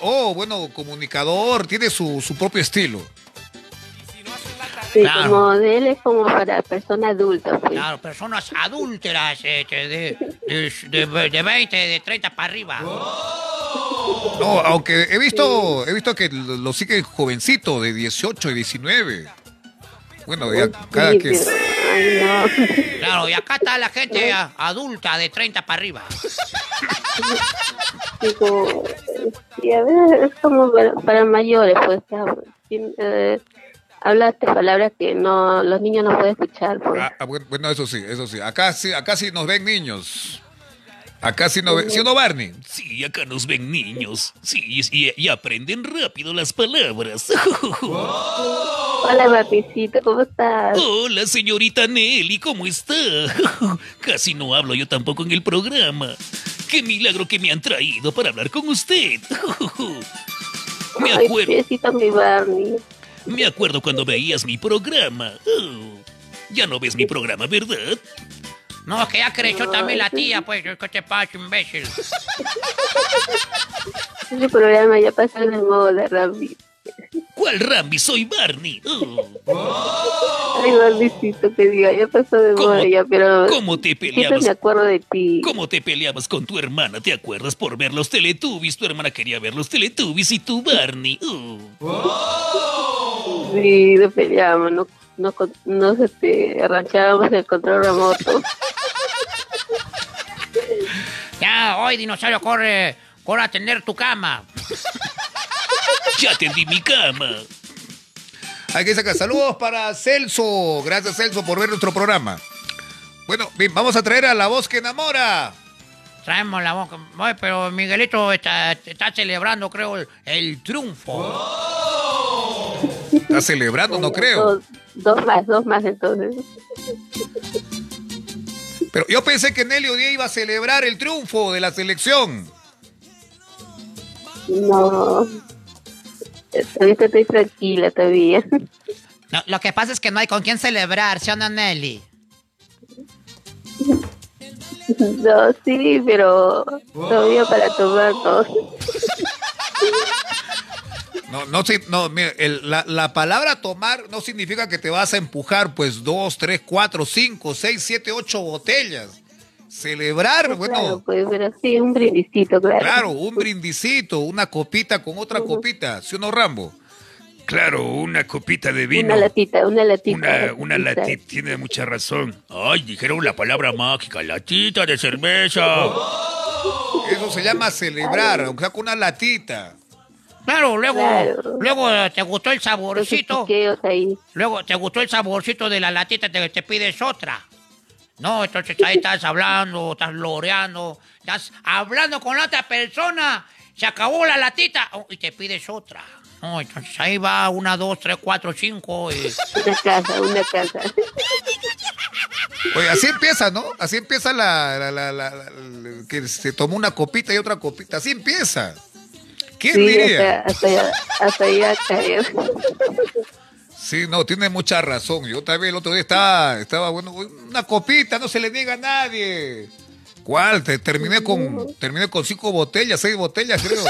comunicador tiene su propio estilo. Sí, claro. Como de él es como para personas adultas. Pues. Claro, personas adúlteras, de 20, de 30 para arriba. ¡Oh! No, aunque he visto que lo siguen jovencitos de 18 y 19. Bueno, ya cada quien. Ay, no. Claro, y acá está la gente adulta de 30 para arriba. Y a veces es como para mayores, pues. Hablaste palabras que no los niños no pueden escuchar, pues. Bueno, eso sí. Acá sí nos ven niños. Acá sí nos ven. ¿Sí o no, Barney? Sí, acá nos ven niños. Sí, y aprenden rápido las palabras. ¡Oh! Hola, papicito, ¿cómo estás? Hola, señorita Nelly, ¿cómo está? Casi no hablo yo tampoco en el programa. ¡Qué milagro que me han traído para hablar con usted! Me acuerdo cuando veías mi programa. Ya no ves mi programa, ¿verdad? No, es que ya creció también la tía, pues. ¿Qué te pasa, imbécil? Ese programa ya pasó de moda, Rambi. ¿Cuál Rambi? Soy Barney. Oh. Ay, Barneycito, te digo, ya pasó de moda ya, pero... ¿Cómo te peleabas? Me acuerdo de ti. ¿Cómo te peleabas con tu hermana? ¿Te acuerdas? Por ver los Teletubbies. Tu hermana quería ver los Teletubbies y tú, Barney. Oh. Sí, nos peleábamos, nos arranchábamos el control remoto. Ya, hoy, dinosaurio, corre a atender tu cama. Ya atendí mi cama. Aquí saca saludos para Celso. Gracias, Celso, por ver nuestro programa. Bueno, bien, vamos a traer a la voz que enamora. Traemos la voz, pero Miguelito está celebrando, creo, el triunfo. ¡Oh! Está celebrando, no creo. Dos más entonces. Pero yo pensé que Nelly Odía iba a celebrar el triunfo de la selección. No. Ahorita estoy tranquila todavía. No, lo que pasa es que no hay con quién celebrar, ¿sí o no, Nelly? No, sí, pero todavía para tomar dos. No, mira, la palabra tomar no significa que te vas a empujar, pues, 2, 3, 4, 5, 6, 7, 8 botellas. Celebrar, sí, bueno. Claro, pues, pero sí, un brindisito, claro. Claro, un brindisito, una copita con otra copita, ¿sí o no, Rambo? Claro, una copita de vino. Una latita. Una latita, tiene mucha razón. Ay, dijeron la palabra mágica, latita de cerveza. Oh, eso se llama celebrar, aunque sea con una latita. Claro, luego te gustó el saborcito. Luego te gustó el saborcito de la latita, te pides otra. No, entonces ahí estás hablando, estás loreando, estás hablando con la otra persona, se acabó la latita, oh, y te pides otra. No, entonces ahí va 1, 2, 3, 4, 5 y... Una casa. Oye, así empieza, ¿no? Así empieza la que se tomó una copita y otra copita. Así empieza. ¿Quién diría? Hasta allá caer. Sí, no, tiene mucha razón. Yo también el otro día estaba bueno, una copita, no se le niega a nadie. ¿Cuál? Terminé con 5 botellas, 6 botellas, creo.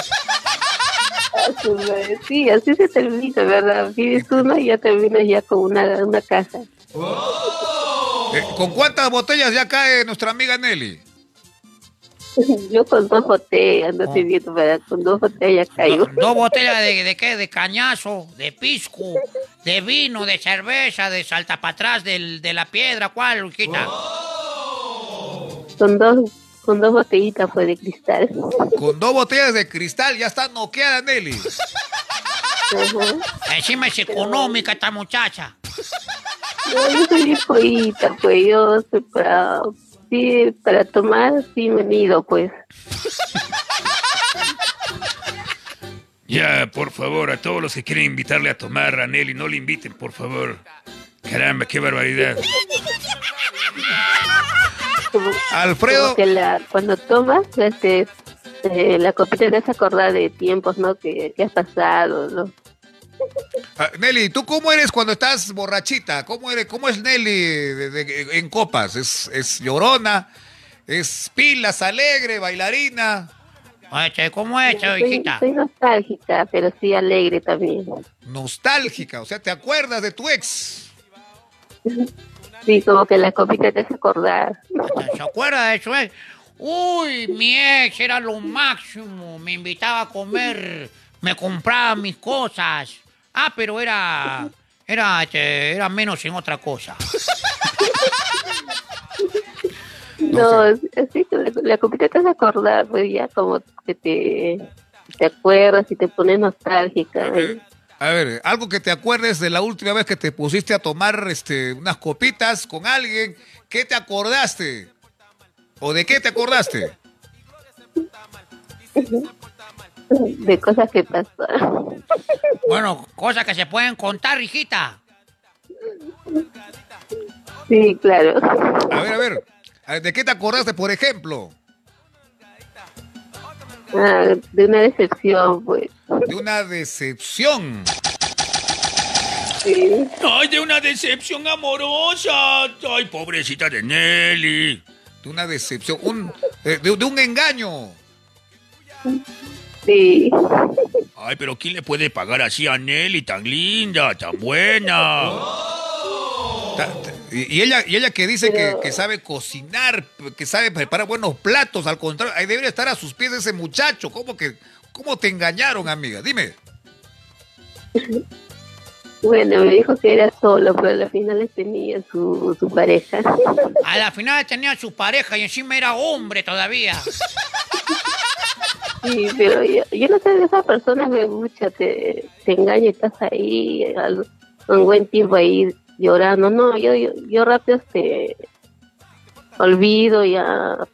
Sí, así se termina, ¿verdad? Vives una y ya terminas ya con una caja. Oh. ¿Con cuántas botellas ya cae nuestra amiga Nelly? Yo con 2 botellas, no estoy viendo, ¿verdad? Con 2 botellas caigo. 2 botellas de qué? De cañazo, de pisco, de vino, de cerveza, de salta para atrás, de la piedra, ¿cuál, Lujita? Oh. Con 2 botellitas fue de cristal. Con 2 botellas de cristal ya está noqueada, Nelly. Encima es económica esta muchacha. Yo soy bien pollita, pues. Yo soy para tomar, sí, venido, pues. Ya, por favor, a todos los que quieren invitarle a tomar a Nelly, no le inviten, por favor. Caramba, qué barbaridad. Alfredo, que cuando tomas la copita te hace acordar de tiempos, ¿no? Que has pasado, ¿no? Nelly, ¿tú cómo eres cuando estás borrachita? ¿Cómo es Nelly en copas? ¿Es llorona? ¿Es pilas, alegre, bailarina? ¿Cómo es, hijita? Soy nostálgica, pero sí alegre también. Nostálgica, o sea, ¿te acuerdas de tu ex? Sí, como que la copita te hace acordar. ¿Se acuerda de eso? Uy, mi ex era lo máximo. Me invitaba a comer, me compraba mis cosas. Ah, pero era menos en otra cosa. No, así que la copita te hace acordar, pues ya como que te acuerdas y te pones nostálgica. A ver, algo que te acuerdes de la última vez que te pusiste a tomar unas copitas con alguien, ¿qué te acordaste? ¿O de qué te acordaste? De cosas que pasaron. Bueno, cosas que se pueden contar, hijita. Sí, claro. A ver, ¿de qué te acordaste, por ejemplo? Ah, de una decepción, pues. ¿De una decepción? Sí. ¡Ay, de una decepción amorosa! ¡Ay, pobrecita de Nelly! De una decepción, de un engaño. Sí. Ay, pero ¿quién le puede pagar así a Nelly, tan linda, tan buena? Oh. Y ella que dice que sabe cocinar, que sabe preparar buenos platos, al contrario, ahí debería estar a sus pies ese muchacho. ¿Cómo te engañaron, amiga? Dime. Bueno, me dijo que era solo, pero a la final tenía su pareja. A la final tenía su pareja y encima era hombre todavía. Sí, pero yo no sé, de esas personas que muchas te engañan, estás ahí, un buen tiempo ahí llorando. No, yo rápido olvido y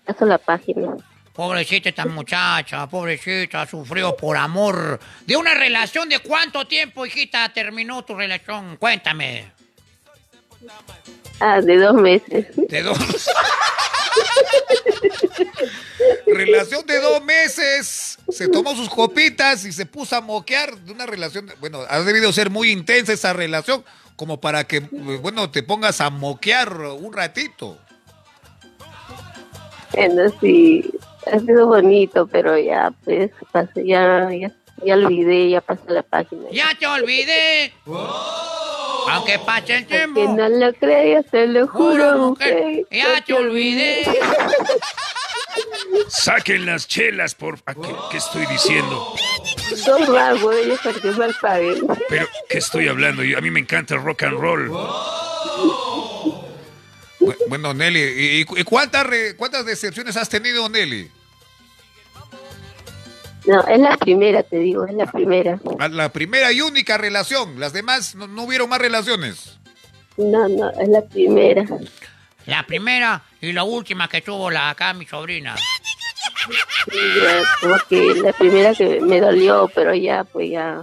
paso la página. Pobrecita esta muchacha, pobrecita, sufrió por amor. ¿De una relación de cuánto tiempo, hijita, terminó tu relación? Cuéntame. De 2 meses. ¿De 2? Relación de 2 meses. Se tomó sus copitas y se puso a moquear de una relación... Bueno, ha debido ser muy intensa esa relación como para que, bueno, te pongas a moquear un ratito. Bueno, sí... Ha sido bonito, pero ya, pues, ya olvidé, ya pasó la página. ¡Ya te olvidé! Oh. Aunque pase el tiempo. Que no lo creas, te lo juro, mujer. ¡Ya te olvidé! Saquen las chelas, por favor. ¿Qué estoy diciendo? Soy Rambo, ellos porque mal paguen. Pero, ¿qué estoy hablando? A mí me encanta el rock and roll. Oh. Bueno, Nelly, ¿y cuántas decepciones has tenido, Nelly? No, es la primera, te digo, es la primera. La primera y única relación. ¿Las demás no hubieron más relaciones? No, es la primera. La primera y la última que tuvo acá mi sobrina. Sí, ya, como que la primera que me dolió, pero ya, pues ya...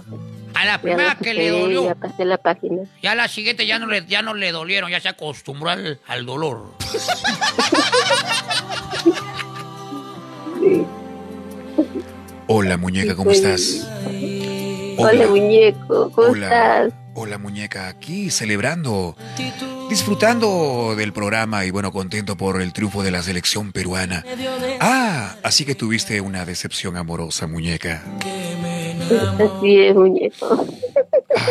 A la primera que le dolió. Ya pasé la página. Ya a la siguiente ya no le dolieron, ya se acostumbró al dolor. Sí. Hola, muñeca, ¿cómo estás? Hola, muñeco, ¿cómo estás? Hola, muñeca, aquí celebrando, disfrutando del programa y bueno, contento por el triunfo de la selección peruana. Ah, así que tuviste una decepción amorosa, muñeca. Así es, muñeco.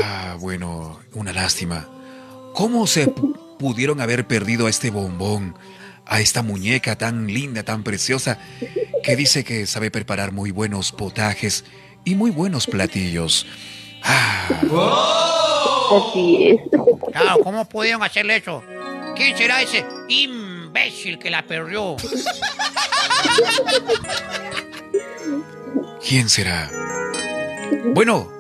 Ah, bueno, una lástima. ¿Cómo se pudieron haber perdido a este bombón, a esta muñeca tan linda, tan preciosa, que dice que sabe preparar muy buenos potajes y muy buenos platillos? Ah. ¡Oh! Así es. Claro, ¿cómo pudieron hacerle eso? ¿Quién será ese imbécil que la perdió? ¿Quién será? Bueno,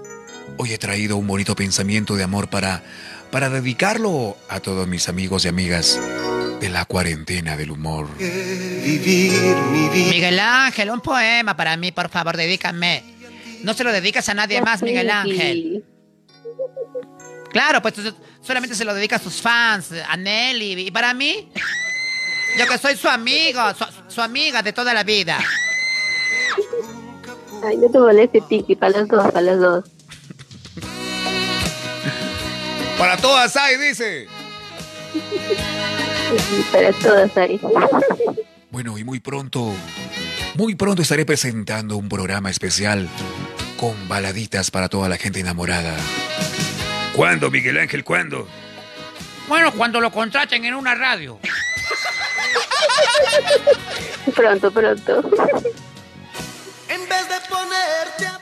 hoy he traído un bonito pensamiento de amor para dedicarlo a todos mis amigos y amigas de la cuarentena del humor. Miguel Ángel, un poema para mí, por favor, dedícame. No se lo dedicas a nadie más, Miguel Ángel. Claro, pues solamente se lo dedica a sus fans, a Nelly. ¿Y para mí? Yo que soy su amigo, su amiga de toda la vida. Ay, no te moleste, Tiki, para las dos. Para todas hay, dice. Sí, para todas hay. Bueno, y muy pronto estaré presentando un programa especial con baladitas para toda la gente enamorada. ¿Cuándo, Miguel Ángel, cuándo? Bueno, cuando lo contraten en una radio. Pronto.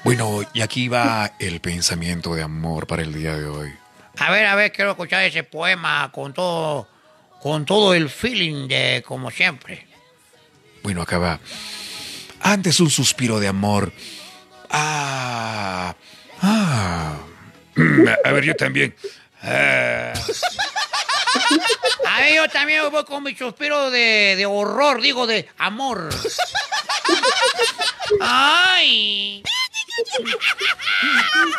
Bueno, y aquí va el pensamiento de amor para el día de hoy. A ver, quiero escuchar ese poema con todo el feeling de como siempre. Bueno, acá va. Antes un suspiro de amor. A ver, yo también. A ver, yo también voy con mi suspiro de horror, digo, de amor. ¡Ay!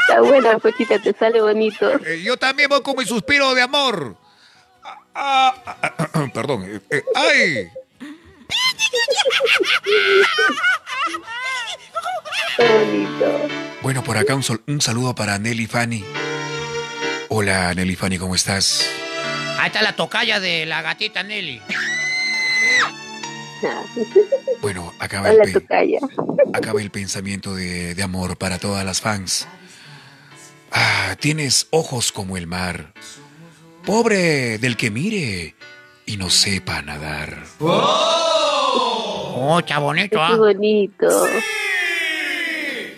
Está buena, Pochita, te sale bonito. Yo también voy con mi suspiro de amor. Perdón. ¡Ay! Está bonito. Bueno, por acá un saludo para Nelly Fanny. Hola, Nelly Fanny, ¿cómo estás? Ahí está la tocaya de la gatita Nelly. Bueno, acaba el pensamiento de amor para todas las fans. Tienes ojos como el mar. Pobre del que mire y no sepa nadar. ¡Oh! ¡Está bonito! ¡Qué bonito! Sí.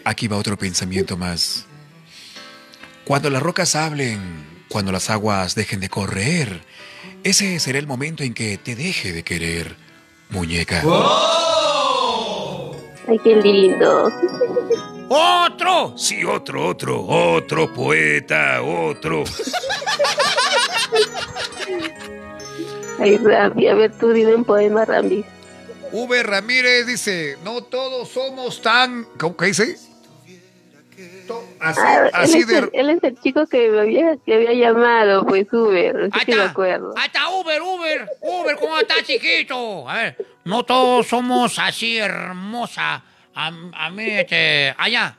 Aquí va otro pensamiento más. Cuando las rocas hablen, cuando las aguas dejen de correr, ese será el momento en que te deje de querer, muñeca. ¡Oh! ¡Ay, qué lindo! ¡Otro! Sí, otro poeta, otro. Ay, Rambi, a ver, tú dime un poema, Rambi. V. Ramírez dice, no todos somos tan... ¿Cómo que dice? Así, así él, él es el chico que me había llamado, pues Uber, no sé si me acuerdo. Hasta Uber, ¿cómo está, chiquito? A ver, no todos somos así, hermosa. A mí, allá.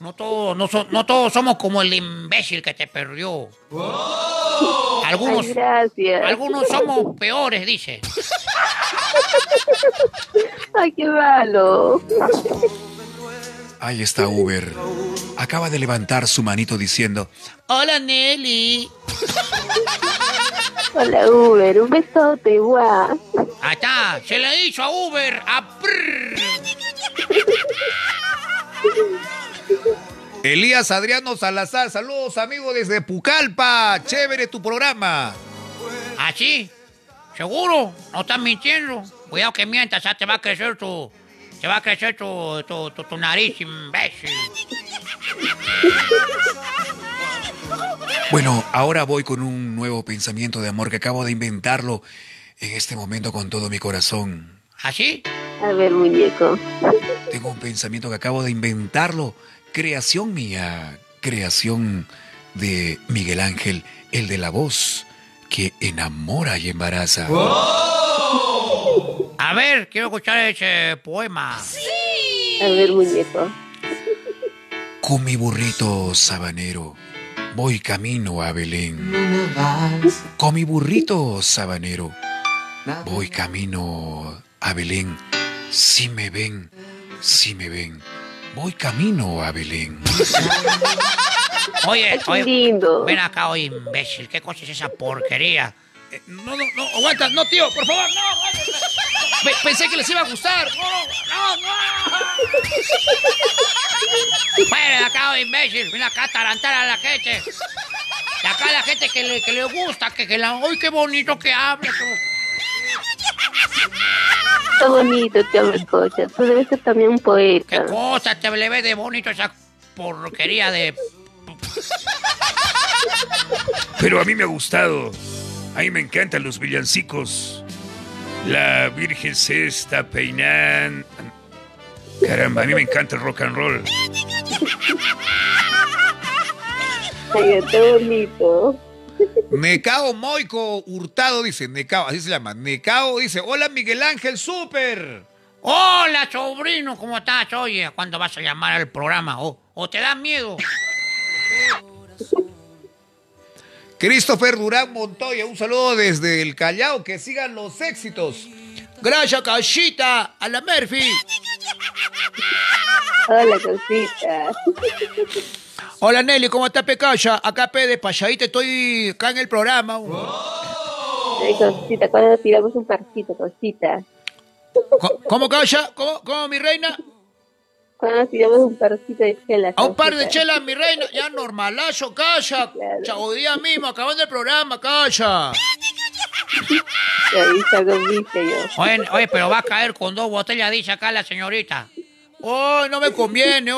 No todos somos como el imbécil que te perdió. ¡Oh! Algunos somos peores, dice. Ay, qué malo. Ahí está Uber. Acaba de levantar su manito diciendo, hola, Nelly. Hola, Uber. Un besote, guau. Ahí está. Se le hizo a Uber. A prrr. Elías Adriano Salazar. Saludos, amigo, desde Pucallpa. Chévere tu programa. ¿Ah, sí? ¿Seguro? ¿No estás mintiendo? Cuidado que mientas, ya te va a crecer tu... Se va a crecer tu nariz, imbécil. Bueno, ahora voy con un nuevo pensamiento de amor que acabo de inventarlo en este momento con todo mi corazón. ¿Así? A ver, muñeco. Tengo un pensamiento que acabo de inventarlo. Creación mía. Creación de Miguel Ángel, el de la voz que enamora y embaraza. ¡Oh! A ver, quiero escuchar ese poema. ¡Sí! A ver, muñeco. Con mi burrito sabanero voy camino a Belén. Con mi burrito sabanero voy camino a Belén. Si me ven, voy camino a Belén. Oye, lindo. Ven acá, oye, imbécil. ¿Qué cosa es esa porquería? No, aguanta. No, tío, por favor, no, aguanta. Pensé que les iba a gustar. No. Fuera de acá, imbécil. Mira acá, tarantar a la gente. De acá a la gente que le gusta, ¡Ay, qué bonito que habla! Qué bonito, te Melcocha. Tú debes ser también un poeta. Qué cosa, te le ve de bonito esa porquería de... Pero a mí me ha gustado. A mí me encantan los villancicos. La Virgen se está peinando. Caramba, a mí me encanta el rock and roll. Ay, qué bonito. Necao Moico Hurtado dice, Necao, así se llama. Necao dice, hola, Miguel Ángel Súper. Hola, sobrino, ¿cómo estás? Oye, ¿cuándo vas a llamar al programa? ¿O te da miedo? Christopher Durán Montoya, un saludo desde el Callao, que sigan los éxitos. Gracias, Cachita, a la Murphy. Hola, Cachita. Hola, Nelly, ¿cómo estás, Pecacha? Acá, de Pachadita, estoy acá en el programa. ¡Oh! Ay, Cachita, ¿cuándo tiramos un parcito, Cachita? ¿Cómo, Cacha? ¿Cómo, mi reina? Cuando nos tiramos un parcito de chelas. A un par de chelas, mi reina. Ya normalazo, Cacha. Claro. Hoy día mismo, acabando el programa, Cacha. Oye, pero va a caer con 2 botellas, dice acá la señorita. No me conviene.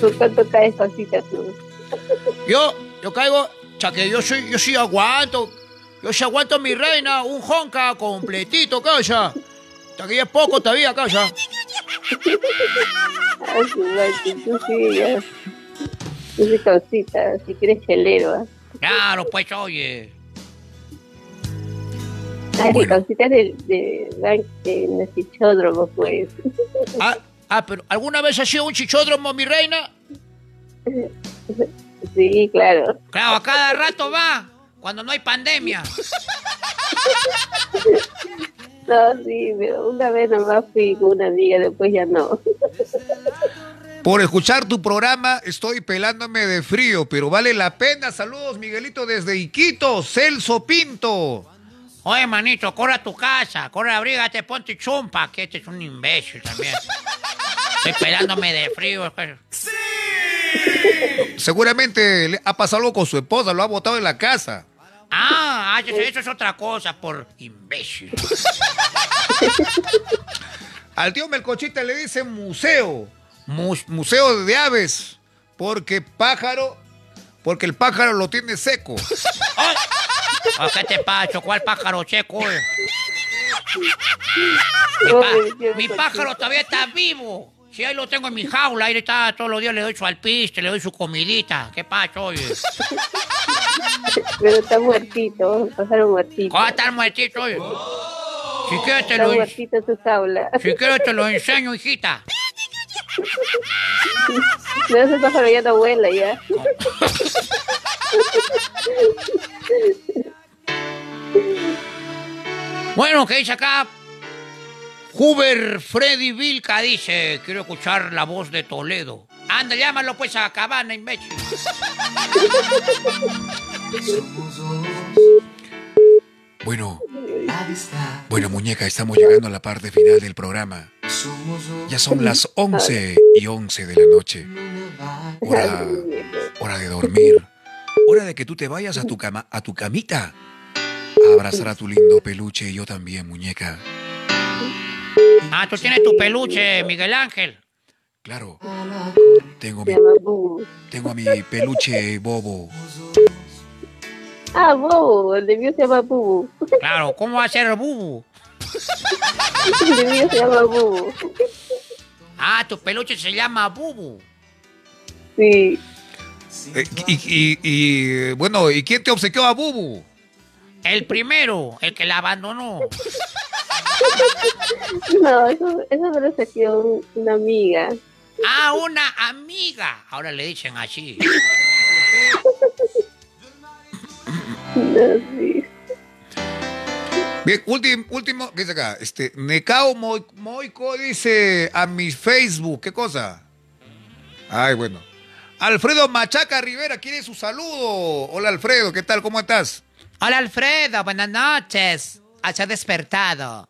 ¿Tú cuánto caes, Cachita, tú? Yo caigo, chaque, yo sí aguanto. Yo sí aguanto, mi reina, un jonca completito, Cacha. Aquí es poco todavía, Cacha. Dice Cosita, si quieres chelero. Claro, pues, oye. Ah, bueno. Cosita de chichódromo, pues. Ah, pero ¿alguna vez has sido un chichódromo, mi reina? Sí, claro. Claro, a cada rato va, cuando no hay pandemia. No, sí, pero una vez nomás fui con una amiga, después ya no. Por escuchar tu programa estoy pelándome de frío, pero vale la pena. Saludos, Miguelito, desde Iquitos, Celso Pinto. Oye, manito, corre a tu casa, corre, abrígate, ponte chumpa, que este es un imbécil también. Estoy pelándome de frío. ¡Sí! Seguramente le ha pasado algo con su esposa, lo ha botado en la casa. Ah, eso es otra cosa, por imbécil. Al tío Melcochita le dice museo, museo de aves, porque el pájaro lo tiene seco. ¡Ay! ¿A qué te pacho? ¿Cuál pájaro seco? Mi pájaro todavía está vivo. Si ahí lo tengo en mi jaula, ahí está, todos los días le doy su alpiste, le doy su comidita. ¿Qué pacho, oye? Pero está muertito, pasaron muertito. ¿Cómo está muertito, oye? Si quieres te lo muertito tu jaula. Si quieres te lo enseño, hijita. No, ese pájaro ya no vuela, ya. Bueno, ¿qué dice acá? Huber Freddy Vilca dice, quiero escuchar la voz de Toledo. Anda, llámalo pues a Cabana, imbécil. Bueno, bueno, muñeca, estamos llegando a la parte final del programa. Ya son las 11:11 de la noche. Hora de dormir. Hora de que tú te vayas a tu cama, a tu camita. A abrazar a tu lindo peluche y yo también, muñeca. Ah, tú tienes tu peluche, Miguel Ángel. Claro. Tengo a mi peluche Bobo. Ah, Bobo, el de mío se llama Bubu. Claro, ¿cómo va a ser Bubu? El de mío se llama Bubu. Ah, tu peluche se llama Bubu. Sí. Bueno, ¿y quién te obsequió a Bubu? El primero, el que la abandonó. No, eso me lo obsequió una amiga. Ah, una amiga. Ahora le dicen así. No, sí. Bien, último, ¿qué dice acá? Necao Moico dice a mi Facebook, ¿qué cosa? Ay, bueno. Alfredo Machaca Rivera quiere su saludo. Hola, Alfredo, ¿qué tal? ¿Cómo estás? Hola, Alfredo, buenas noches. ¿Se ha despertado?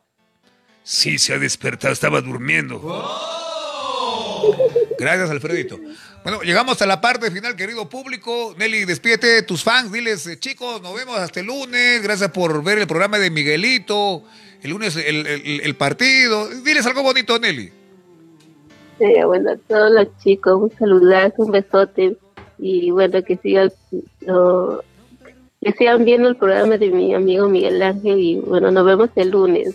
Sí, se ha despertado, estaba durmiendo. Oh. Gracias, Alfredito. Bueno, llegamos a la parte final, querido público. Nelly, despídete de tus fans. Diles, chicos, nos vemos hasta el lunes. Gracias por ver el programa de Miguelito. El lunes, el partido. Diles algo bonito, Nelly. Bueno, a todos los chicos, un saludazo, un besote. Y bueno, que sigan viendo el programa de mi amigo Miguel Ángel. Y bueno, nos vemos el lunes.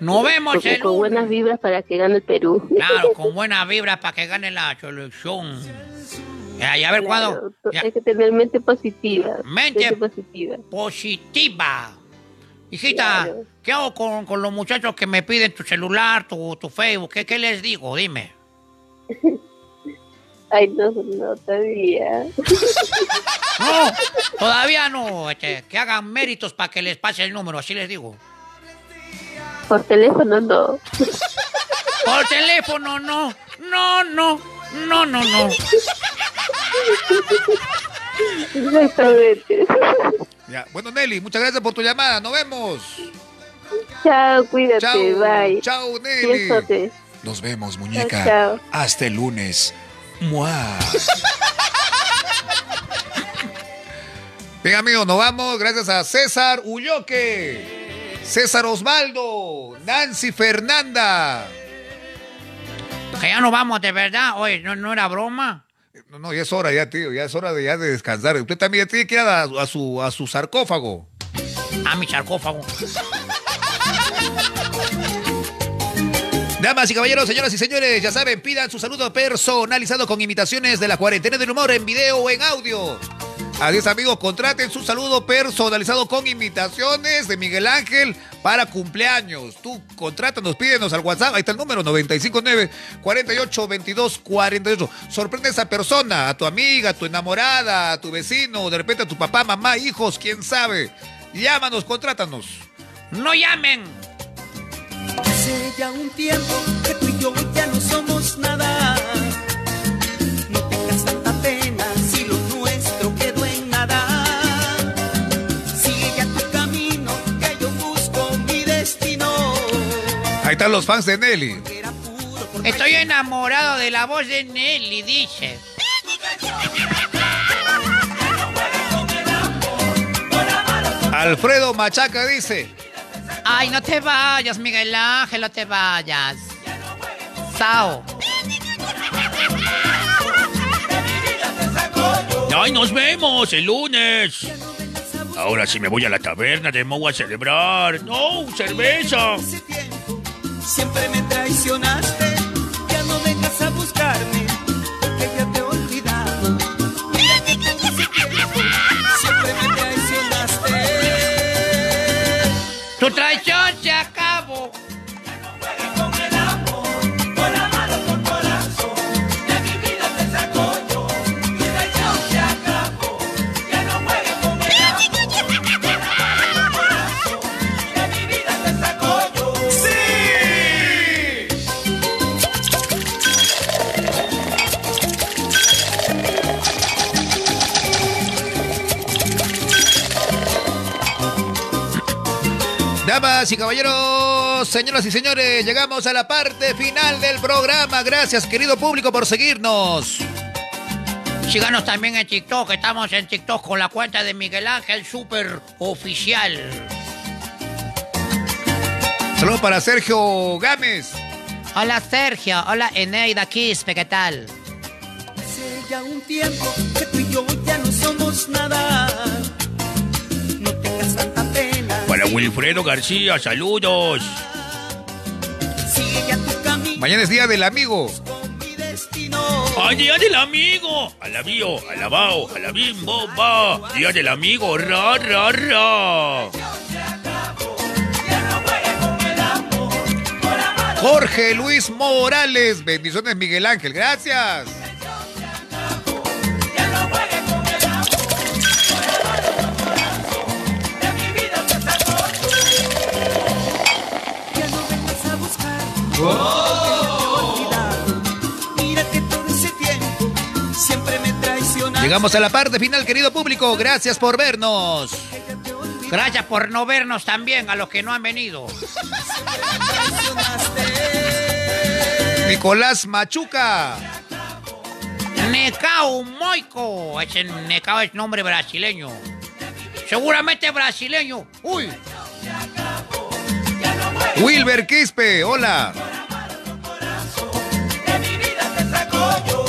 Nos vemos el lunes. Con buenas vibras para que gane el Perú. Claro, con buenas vibras para que gane la selección. Y a ver cuándo. Hay que tener mente positiva. Mente positiva. Hijita, claro. ¿Qué hago con los muchachos que me piden tu celular, tu Facebook? ¿Qué les digo? Dime. Ay, no, todavía. No, todavía no. Que hagan méritos para que les pase el número, así les digo. Por teléfono no. Por teléfono no. No. Exactamente. Ya. Bueno, Nelly, muchas gracias por tu llamada. Nos vemos. Chao, cuídate. Chao, bye. Chao, Nelly. Piénsate. Nos vemos, muñeca. Chao. Hasta el lunes. ¡Mua! Bien, amigos, nos vamos. Gracias a César Ulloque. César Osvaldo, Nancy Fernanda. Que ya nos vamos, de verdad. Oye, ¿no era broma? No, ya es hora ya, tío. Ya es hora de descansar. Usted también tiene que ir a su sarcófago. A mi sarcófago. Damas y caballeros, señoras y señores, ya saben, pidan su saludo personalizado con imitaciones de La Cuarentena del Humor en video o en audio. Adiós, amigos, contraten su saludo personalizado con imitaciones de Miguel Ángel para cumpleaños. Tú contrátanos, pídenos al WhatsApp, ahí está el número 959-482248. Sorprende a esa persona, a tu amiga, a tu enamorada, a tu vecino, de repente a tu papá, mamá, hijos, quién sabe. Llámanos, contrátanos. ¡No llamen! Hace ya un tiempo que tú y yo ya no somos nada. No tengas tanta pena si lo nuestro quedó en nada. Sigue ya tu camino que yo busco mi destino. Ahí están los fans de Nelly. Estoy enamorado de la voz de Nelly, dice. Alfredo Machaca dice: ay, no te vayas, Miguel Ángel, no te vayas. Sao. Ay, nos vemos el lunes. Ahora sí me voy a la taberna de Moa a celebrar. ¡No, cerveza! Siempre me traicionaste. Ya no vengas a buscarme, porque ya te he olvidado. Siempre me traicionaste. Tu traición se acabó. Damas y caballeros, señoras y señores, llegamos a la parte final del programa. Gracias, querido público, por seguirnos. Síganos también en TikTok, estamos en TikTok con la cuenta de Miguel Ángel Súper Oficial. Saludos para Sergio Gámez. Hola, Sergio. Hola, Eneida Quispe, ¿qué tal? Hace ya un tiempo que tú y yo ya no somos nada. No tengas tanta pena. Para Wilfredo García, saludos. Mañana es día del amigo. ¡Ay, día del amigo! Alabío, alabao, alabim, bomba. Día del amigo, ra, ra, ra. Jorge Luis Morales, bendiciones, Miguel Ángel, gracias. Llegamos a la parte final, querido público. Gracias por vernos. Gracias por no vernos también a los que no han venido. Nicolás Machuca. Necao Moico. Ese Necao es nombre brasileño. Seguramente brasileño. Uy. Wilber Quispe, hola. De mi vida te saco yo.